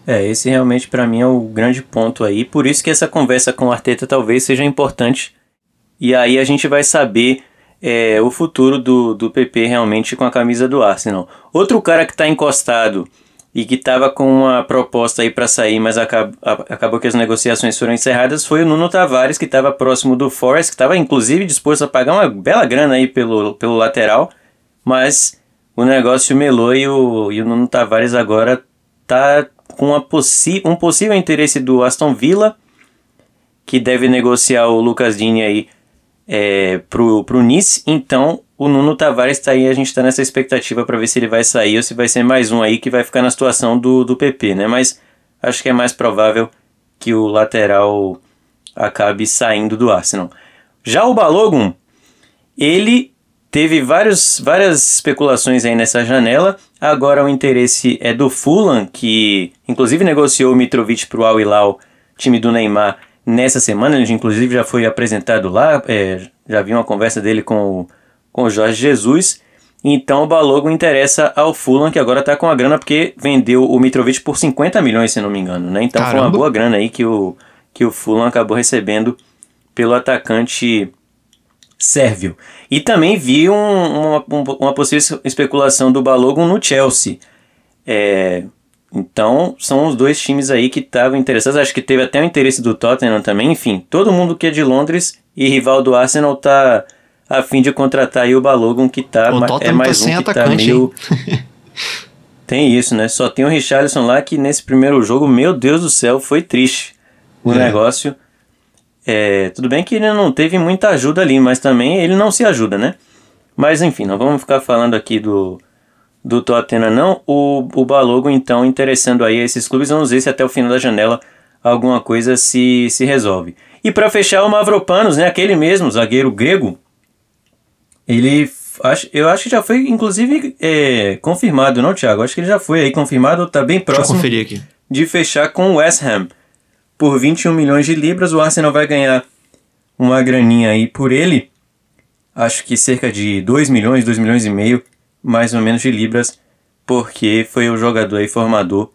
É, esse realmente para mim é o grande ponto aí. Por isso que essa conversa com o Arteta talvez seja importante. E aí a gente vai saber... É, o futuro do, do Pepe realmente com a camisa do Arsenal. Outro cara que está encostado e que estava com uma proposta aí para sair, mas acab, a, acabou que as negociações foram encerradas, foi o Nuno Tavares, que estava próximo do Forest, que estava inclusive disposto a pagar uma bela grana aí pelo, pelo lateral, mas o negócio melou e o, e o Nuno Tavares agora está com uma possi- um possível interesse do Aston Villa, que deve negociar o Lucas Digne aí, É, pro, pro Nice. Então o Nuno Tavares tá aí, a gente tá nessa expectativa para ver se ele vai sair ou se vai ser mais um aí que vai ficar na situação do, do Pepe, né? Mas acho que é mais provável que o lateral acabe saindo do Arsenal. Já o Balogun, ele teve vários, várias especulações aí nessa janela. Agora o interesse é do Fulham, que inclusive negociou o Mitrovic pro Al Hilal, time do Neymar, nessa semana. Ele inclusive já foi apresentado lá, é, já vi uma conversa dele com o, com o Jorge Jesus. Então o Balogun interessa ao Fulham, que agora está com a grana, porque vendeu o Mitrovic por cinquenta milhões, se não me engano, né? Então Caramba. Foi uma boa grana aí que o, que o Fulham acabou recebendo pelo atacante sérvio. E também vi um, uma, uma possível especulação do Balogun no Chelsea. É, então, são os dois times aí que estavam interessados. Acho que teve até o interesse do Tottenham também. Enfim, todo mundo que é de Londres e rival do Arsenal está a fim de contratar aí o Balogun, que tá, o é mais tá um que tá meio... Tem isso, né? Só tem o Richarlison lá, que nesse primeiro jogo, meu Deus do céu, foi triste o é. negócio. É, tudo bem que ele não teve muita ajuda ali, mas também ele não se ajuda, né? Mas enfim, não vamos ficar falando aqui do, do Tottenham, não. O, o Balogun, então, interessando aí a esses clubes. Vamos ver se até o final da janela alguma coisa se, se resolve. E para fechar, o Mavropanos, né? Aquele mesmo zagueiro grego. Ele, eu acho que já foi, inclusive, é, confirmado, não, Thiago? Acho que ele já foi aí confirmado, tá bem próximo aqui de fechar com o West Ham. Por vinte e um milhões de libras, o Arsenal vai ganhar uma graninha aí por ele. Acho que cerca de dois milhões, dois milhões e meio, mais ou menos, de libras. Porque foi o jogador e formador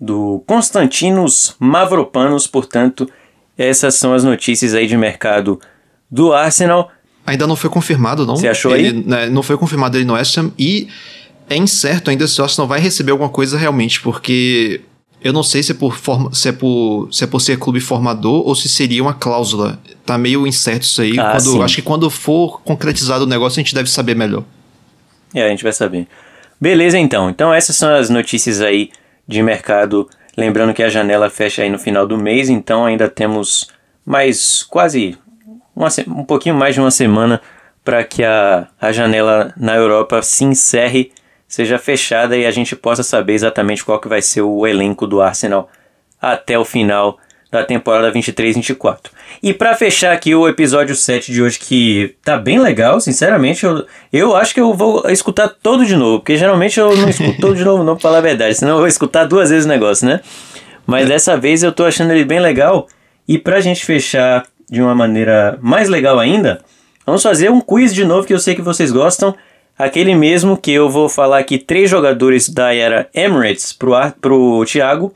do Konstantinos Mavropanos. Portanto, essas são as notícias aí de mercado do Arsenal. Ainda não foi confirmado, não. Você achou ele, aí? Né, não foi confirmado ele no West Ham. E é incerto ainda se o Arsenal vai receber alguma coisa realmente, porque... Eu não sei se é, por forma, se, é por, se é por ser clube formador ou se seria uma cláusula. Tá meio incerto isso aí. Ah, quando, acho que quando for concretizado o negócio, a gente deve saber melhor. É, a gente vai saber. Beleza, então. Então essas são as notícias aí de mercado. Lembrando que a janela fecha aí no final do mês. Então ainda temos mais quase uma, um pouquinho mais de uma semana para que a, a janela na Europa se encerre, seja fechada, e a gente possa saber exatamente qual que vai ser o elenco do Arsenal até o final da temporada vinte e três vinte e quatro. E para fechar aqui o episódio sete de hoje, que tá bem legal, sinceramente, eu, eu acho que eu vou escutar todo de novo, porque geralmente eu não escuto todo de novo, não, pra falar a verdade, senão eu vou escutar duas vezes o negócio, né? Mas é. dessa vez eu tô achando ele bem legal, e pra gente fechar de uma maneira mais legal ainda, vamos fazer um quiz de novo, que eu sei que vocês gostam. Aquele mesmo que eu vou falar aqui três jogadores da era Emirates pro, Ar, pro Thiago.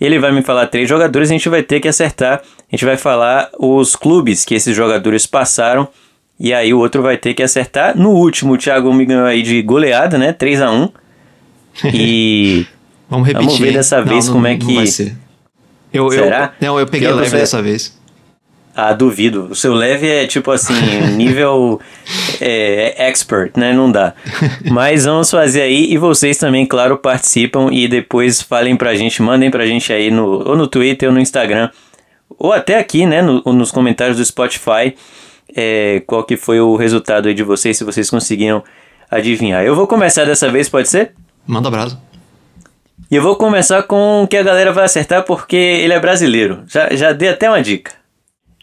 Ele vai me falar três jogadores, a gente vai ter que acertar. A gente vai falar os clubes que esses jogadores passaram. E aí o outro vai ter que acertar. No último, o Thiago me ganhou aí de goleada, né? três a um. E vamos repetir. Vamos ver dessa vez não, como não, é que... Não vai ser. Eu, Será? Eu, não, eu peguei leve você... dessa vez. Ah, duvido. O seu leve é tipo assim, nível é, expert, né? Não dá. Mas vamos fazer aí, e vocês também, claro, participam e depois falem pra gente, mandem pra gente aí no, ou no Twitter ou no Instagram, ou até aqui, né? No, nos comentários do Spotify, é, qual que foi o resultado aí de vocês, se vocês conseguiram adivinhar. Eu vou começar dessa vez, pode ser? Manda abraço. E eu vou começar com o que a galera vai acertar, porque ele é brasileiro. Já, já dei até uma dica.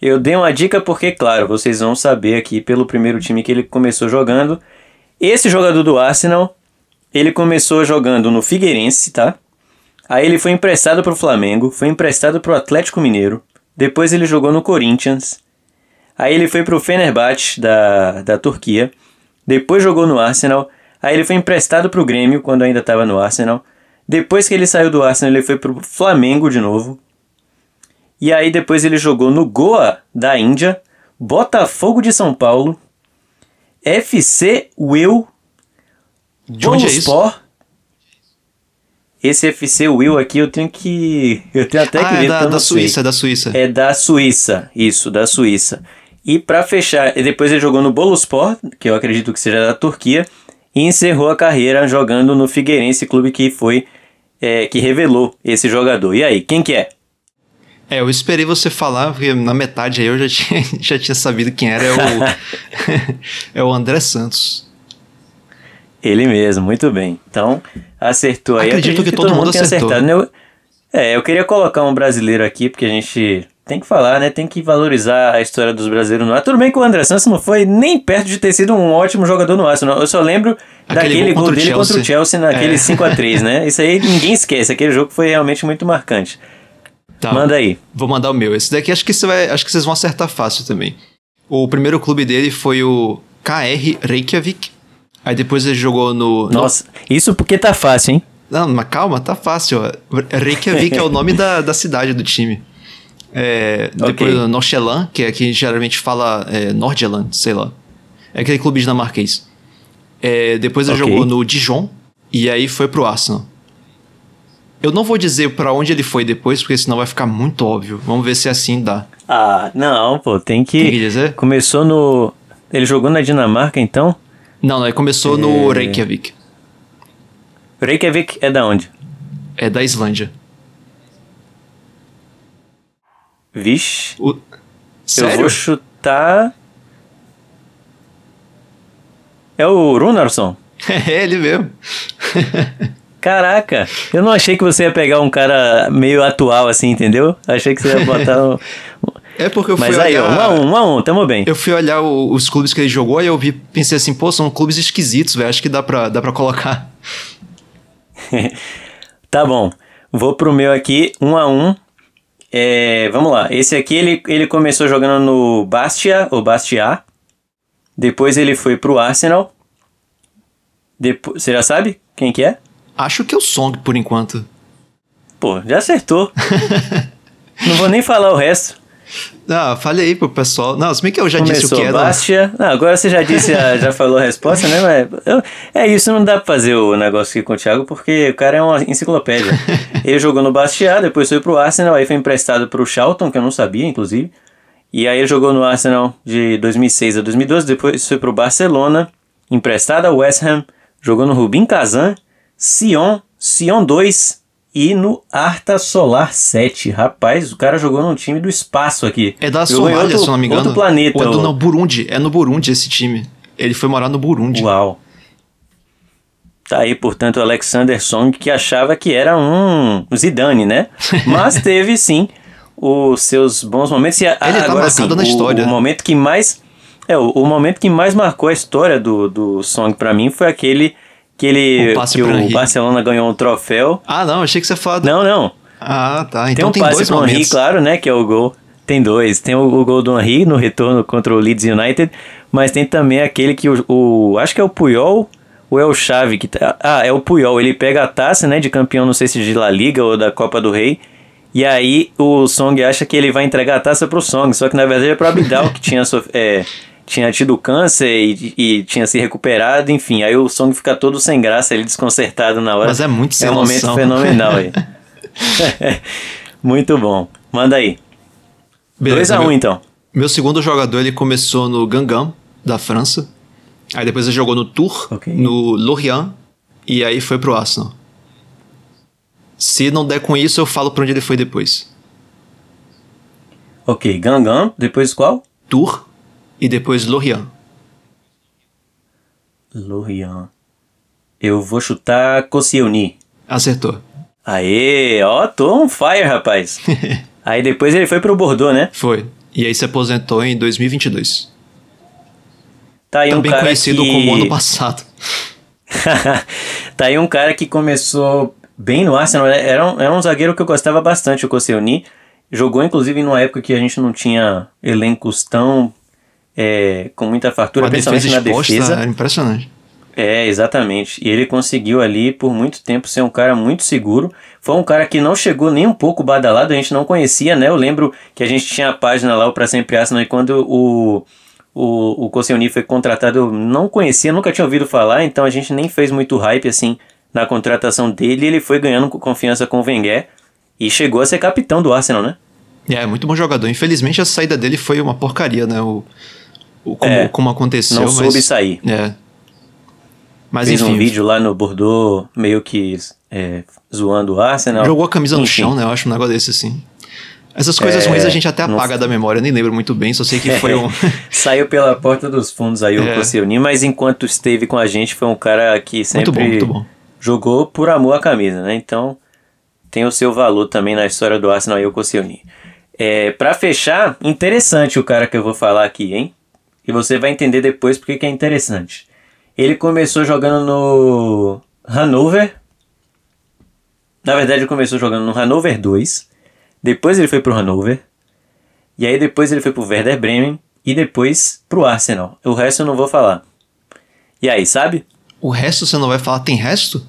Eu dei uma dica porque, claro, vocês vão saber aqui pelo primeiro time que ele começou jogando. Esse jogador do Arsenal, ele começou jogando no Figueirense, tá? Aí ele foi emprestado pro Flamengo, foi emprestado pro Atlético Mineiro. Depois ele jogou no Corinthians. Aí ele foi pro Fenerbahçe da, da Turquia. Depois jogou no Arsenal. Aí ele foi emprestado pro Grêmio, quando ainda estava no Arsenal. Depois que ele saiu do Arsenal, ele foi pro Flamengo de novo. E aí depois ele jogou no Goa da Índia, Botafogo de São Paulo, F C Will, Boluspor. É esse F C Will aqui eu tenho que... Eu tenho até ah, que ver. É da, da Suíça, é da Suíça. É da Suíça, isso, da Suíça. E pra fechar, depois ele jogou no Boluspor, que eu acredito que seja da Turquia, e encerrou a carreira jogando no Figueirense, clube que foi... É, que revelou esse jogador. E aí, quem que é? É, eu esperei você falar, porque na metade aí eu já tinha, já tinha sabido quem era. É o, é o André Santos. Ele mesmo, muito bem. Então, acertou aí. Acredito, Acredito que, que todo, todo mundo, mundo acertou. Acertado. Eu, é, eu queria colocar um brasileiro aqui, porque a gente tem que falar, né? Tem que valorizar a história dos brasileiros no Arsenal. Tudo bem que o André Santos não foi nem perto de ter sido um ótimo jogador no Arsenal. Eu só lembro aquele daquele gol, gol dele Chelsea. Contra o Chelsea, naquele é. cinco a três, né? Isso aí ninguém esquece. Aquele jogo foi realmente muito marcante. Tá, manda aí. Vou mandar o meu. Esse daqui acho que, você vai, acho que vocês vão acertar fácil também. O primeiro clube dele foi o K R Reykjavik. Aí depois ele jogou no... Nossa, no... isso porque tá fácil, hein? Não, mas calma, tá fácil. Ó. Reykjavik é o nome da, da cidade do time. É, depois okay. Nordsjælland, que é que geralmente fala é, Nordsjælland, sei lá. é aquele clube dinamarquês. É, depois ele okay. jogou no Dijon e aí foi pro Arsenal. Eu não vou dizer pra onde ele foi depois, porque senão vai ficar muito óbvio. Vamos ver se assim dá. Ah, não, pô, tem que... Tem que dizer? Começou no... Ele jogou na Dinamarca, então? Não, não, ele começou é... no Reykjavik. Reykjavik é da onde? É da Islândia. Vixe. O... Sério? Eu vou chutar... É o Runarsson? É ele mesmo. Caraca, eu não achei que você ia pegar um cara meio atual assim, entendeu? Achei que você ia botar um... É porque eu fui Mas olhar... Mas aí, ó, um a um, um a um, tamo bem. Eu fui olhar o, os clubes que ele jogou e eu vi, pensei assim, pô, são clubes esquisitos, velho, acho que dá pra, dá pra colocar. Tá bom, vou pro meu aqui, um a um. É, vamos lá, esse aqui ele, ele começou jogando no Bastia, ou Bastia. Depois ele foi pro Arsenal. Depois, você já sabe quem que é? Acho que é o Song, por enquanto. Pô, já acertou. Não vou nem falar o resto. Ah, falei aí pro pessoal. Não, se bem que eu já Começou disse o que era. Bastia. Não, agora você já disse, a, já falou a resposta, né? Mas eu, é isso, não dá pra fazer o negócio aqui com o Thiago, porque o cara é uma enciclopédia. Ele jogou no Bastia, depois foi pro Arsenal, aí foi emprestado pro Charlton, que eu não sabia, inclusive. E aí ele jogou no Arsenal de dois mil e seis a dois mil e doze, depois foi pro Barcelona, emprestado ao West Ham, jogou no Rubin Kazan, Sion, Sion dois e no Arta Solar sete. Rapaz, o cara jogou num time do espaço aqui. É da Somália, se não me engano. Outro planeta. Ou é do, não, Burundi. É no Burundi esse time. Ele foi morar no Burundi. Uau. Tá aí, portanto, o Alexander Song, que achava que era um Zidane, né? Mas teve, sim, os seus bons momentos. E, ele ah, tá agora, marcado sim, na o, história. O momento que mais... É, o, o momento que mais marcou a história do, do Song pra mim foi aquele... Que, ele, um que o Barcelona ganhou um troféu. Ah, não, achei que você falou. Do... Não, não. Ah, tá. Então tem, um passe tem dois pro momentos. Henry, claro, né, que é o gol. Tem dois. Tem o, o gol do Henry no retorno contra o Leeds United, mas tem também aquele que o... o acho que é o Puyol ou é o Xavi que tá... Ah, é o Puyol. Ele pega a taça, né, de campeão, não sei se de La Liga ou da Copa do Rei, e aí o Song acha que ele vai entregar a taça pro Song, só que na verdade é pro Abidal, que tinha... Sof... É... tinha tido câncer e, e tinha se recuperado, enfim, aí o Song fica todo sem graça, ele desconcertado na hora. Mas é muito sem noção. É um momento fenomenal aí. Muito bom. Manda aí. dois a um, um, então. Meu segundo jogador, ele começou no Guingamp, da França, aí depois ele jogou no Tours, okay. no Lorient, e aí foi pro Arsenal. Se não der com isso, eu falo pra onde ele foi depois. Ok, Guingamp, depois qual? Tours. E depois Lorient. Lorient. Eu vou chutar Koscielny. Acertou. Aê, ó, tô on fire, rapaz. Aí depois ele foi pro Bordeaux, né? Foi. E aí se aposentou em dois mil e vinte e dois. Tá aí um cara conhecido que... como ano passado. Tá aí um cara que começou bem no Arsenal. Era um, era um zagueiro que eu gostava bastante, o Koscielny. Jogou, inclusive, numa época que a gente não tinha elencos tão... É, com muita fartura, uma principalmente defesa na exposta, defesa. É impressionante. É, exatamente. E ele conseguiu ali, por muito tempo, ser um cara muito seguro. Foi um cara que não chegou nem um pouco badalado, a gente não conhecia, né? Eu lembro que a gente tinha a página lá, o Pra Sempre Arsenal, e quando o, o, o Koscielny foi contratado, eu não conhecia, nunca tinha ouvido falar, então a gente nem fez muito hype, assim, na contratação dele. Ele foi ganhando confiança com o Wenger e chegou a ser capitão do Arsenal, né? É, muito bom jogador. Infelizmente, a saída dele foi uma porcaria, né? O... Como, é, como aconteceu, não soube mas, sair. É. Mas, Fez enfim, um vídeo lá no Bordeaux, meio que é, zoando o Arsenal. Jogou a camisa enfim. no chão, né? Eu acho um negócio desse, assim. Essas coisas é, ruins a gente até apaga não... da memória, nem lembro muito bem, só sei que foi um... Saiu pela porta dos fundos aí o Koscielny, mas enquanto esteve com a gente, foi um cara que sempre muito bom, muito bom. jogou por amor à camisa, né? Então, tem o seu valor também na história do Arsenal aí o Koscielny. É, pra fechar, interessante o cara que eu vou falar aqui, hein? E você vai entender depois porque que é interessante. Ele começou jogando no Hannover. Na verdade, ele começou jogando no Hannover dois. Depois ele foi pro Hannover. E aí depois ele foi pro Werder Bremen. E depois pro Arsenal. O resto eu não vou falar. E aí, sabe? O resto você não vai falar? Tem resto?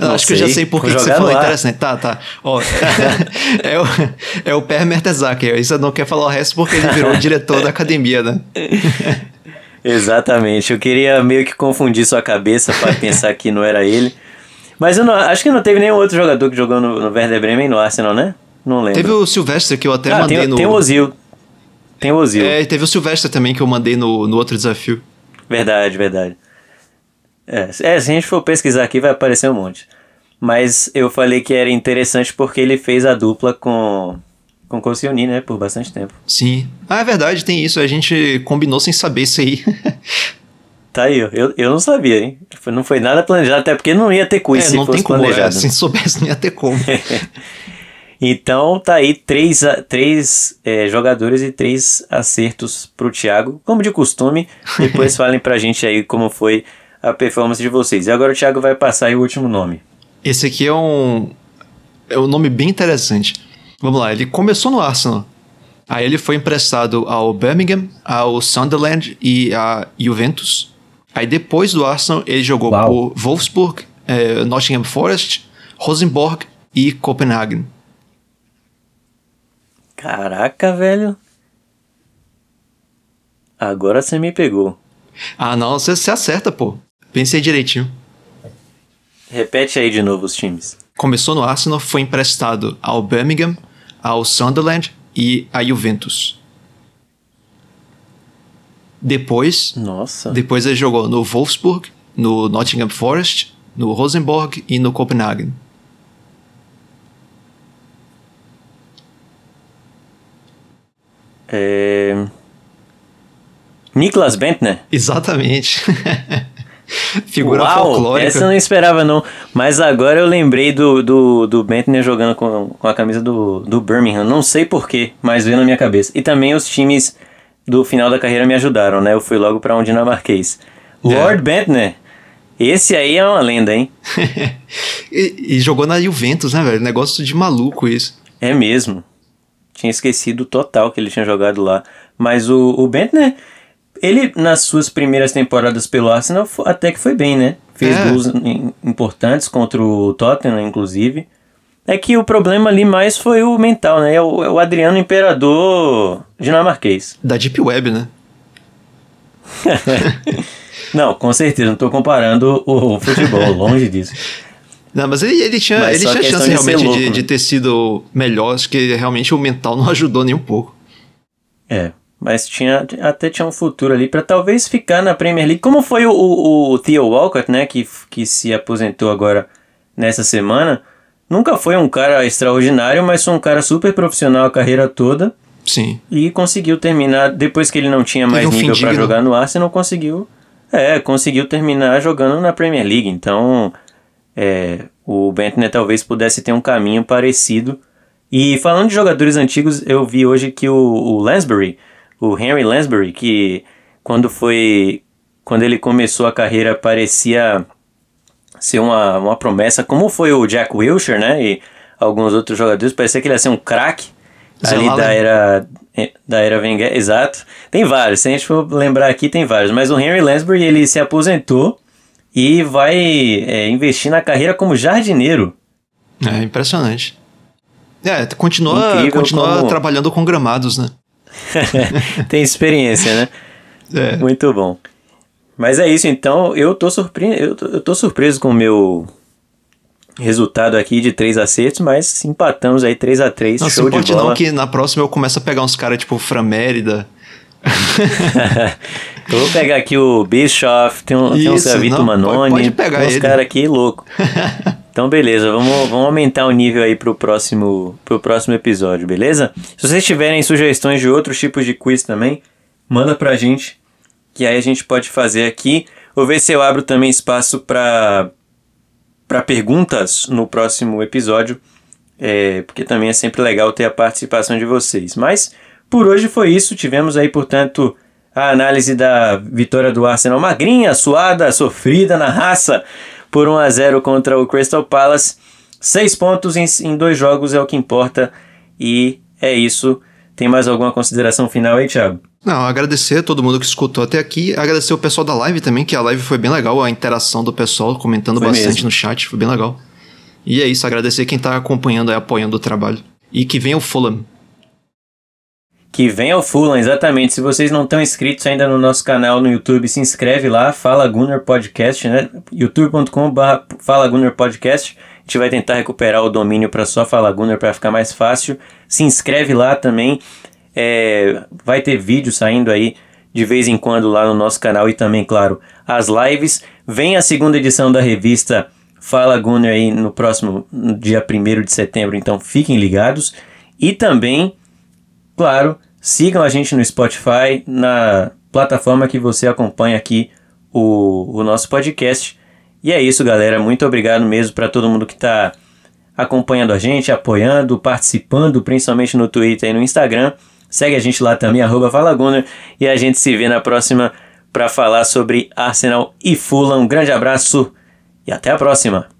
Não, acho sei. que eu já sei por que você falou. Lá. Interessante. Tá, tá. Ó, é, é, o, é o Per Mertesacker. Isso não quer falar o resto porque ele virou diretor da academia, né? Exatamente. Eu queria meio que confundir sua cabeça para pensar que não era ele. Mas eu não, acho que não teve nenhum outro jogador que jogou no, no Werder Bremen e no Arsenal, né? Não lembro. Teve o Silvestre que eu até ah, mandei tem, no... Tem o Ozil. Tem o Ozil. É, teve o Silvestre também que eu mandei no, no outro desafio. Verdade, verdade. É, é, se a gente for pesquisar aqui vai aparecer um monte. Mas eu falei que era interessante porque ele fez a dupla com... Com o Koscielny, né? Por bastante tempo. Sim. Ah, é verdade, tem isso. A gente combinou sem saber isso aí. Tá aí, eu, eu não sabia, hein? Não foi nada planejado, até porque não ia ter quiz é, se não fosse tem como, planejado. É, se soubesse, não ia ter como. Então, tá aí três, três é, jogadores e três acertos pro Thiago. Como de costume, depois falem pra gente aí como foi a performance de vocês. E agora o Thiago vai passar aí o último nome. Esse aqui é um... É um nome bem interessante. Vamos lá, ele começou no Arsenal. Aí ele foi emprestado ao Birmingham, ao Sunderland e à Juventus. Aí depois do Arsenal ele jogou Uau. por Wolfsburg, eh, Nottingham Forest, Rosenborg e Copenhagen. Caraca, velho. Agora você me pegou. Ah, não, você, você acerta, pô. Pensei direitinho. Repete aí de novo os times. Começou no Arsenal, foi emprestado ao Birmingham, ao Sunderland e à Juventus. Depois, Nossa. depois ele jogou no Wolfsburg, no Nottingham Forest, no Rosenborg e no Copenhagen. É... Niklas Bentner? Exatamente. Figura Uau, folclórica. Essa eu não esperava não, mas agora eu lembrei do, do, do Bentner jogando com, com a camisa do, do Birmingham, não sei porquê, mas veio na minha cabeça. E também os times do final da carreira me ajudaram, né? Eu fui logo pra um dinamarquês. Lord é. Bentner, esse aí é uma lenda, hein? e, e jogou na Juventus, né, velho? Negócio de maluco isso. É mesmo. Tinha esquecido total que ele tinha jogado lá. Mas o, o Bentner... Ele, nas suas primeiras temporadas pelo Arsenal, até que foi bem, né? Fez é. gols importantes contra o Tottenham, inclusive. É que o problema ali mais foi o mental, né? É o, é o Adriano Imperador dinamarquês. Da Deep Web, né? Não, com certeza. Não tô comparando o futebol, longe disso. Não, mas ele, ele tinha, mas ele tinha chance de realmente louco, de, né? de ter sido melhor. Acho que realmente o mental não ajudou nem um pouco. É. Mas tinha, até tinha um futuro ali para talvez ficar na Premier League. Como foi o, o, o Theo Walcott, né? Que, que se aposentou agora nessa semana. Nunca foi um cara extraordinário, mas foi um cara super profissional a carreira toda. Sim. E conseguiu terminar, depois que ele não tinha mais nível para jogar no Arsenal, conseguiu, é, conseguiu terminar jogando na Premier League. Então, é, o Bentner talvez pudesse ter um caminho parecido. E falando de jogadores antigos, eu vi hoje que o, o Lansbury... O Henry Lansbury, que quando foi quando ele começou a carreira parecia ser uma, uma promessa, como foi o Jack Wilshere, né, e alguns outros jogadores, parecia que ele ia ser um craque ali da era, da era Wenger, exato, tem vários, se a gente for lembrar aqui tem vários, mas o Henry Lansbury ele se aposentou e vai é, investir na carreira como jardineiro. É impressionante. É, continua, Incrível, continua como... trabalhando com gramados, né? Tem experiência, né? É. Muito bom. Mas é isso, então eu tô, surpre... eu, tô, eu tô surpreso com o meu resultado aqui de três acertos, mas empatamos aí três a três, show de bola. Não se importe não que na próxima eu começo a pegar uns caras tipo Fran Mérida. Eu vou pegar aqui o Bischoff, tem um, tem um Savito Manoni, pode pegar tem uns caras aqui louco. Então, beleza, vamos, vamos aumentar o nível aí pro próximo, pro próximo episódio, beleza? Se vocês tiverem sugestões de outros tipos de quiz também, manda pra gente, que aí a gente pode fazer aqui. Vou ver se eu abro também espaço pra, pra perguntas no próximo episódio, é, porque também é sempre legal ter a participação de vocês. Mas, por hoje foi isso, tivemos aí, portanto, a análise da vitória do Arsenal magrinha, suada, sofrida, na raça, por um a zero contra o Crystal Palace. Seis pontos em, em dois jogos é o que importa. E é isso. Tem mais alguma consideração final aí, Thiago? Não, agradecer a todo mundo que escutou até aqui. Agradecer o pessoal da live também, que a live foi bem legal. A interação do pessoal comentando foi bastante mesmo. No chat, foi bem legal. E é isso, agradecer quem tá acompanhando e apoiando o trabalho. E que venha o Fulham. Que venha o Fulham, exatamente. Se vocês não estão inscritos ainda no nosso canal no YouTube, se inscreve lá, Fala Gunnar Podcast, né? youtube ponto com ponto b r Fala Gunnar Podcast. A gente vai tentar recuperar o domínio para só Fala Gunnar para ficar mais fácil. Se inscreve lá também. É, vai ter vídeo saindo aí de vez em quando lá no nosso canal e também, claro, as lives. Vem a segunda edição da revista Fala Gunnar aí no próximo dia primeiro de setembro, então fiquem ligados. E também, claro, sigam a gente no Spotify, na plataforma que você acompanha aqui o, o nosso podcast. E é isso, galera. Muito obrigado mesmo para todo mundo que está acompanhando a gente, apoiando, participando, principalmente no Twitter e no Instagram. Segue a gente lá também, arroba Fala Gunnar, e a gente se vê na próxima para falar sobre Arsenal e Fulham. Um grande abraço e até a próxima!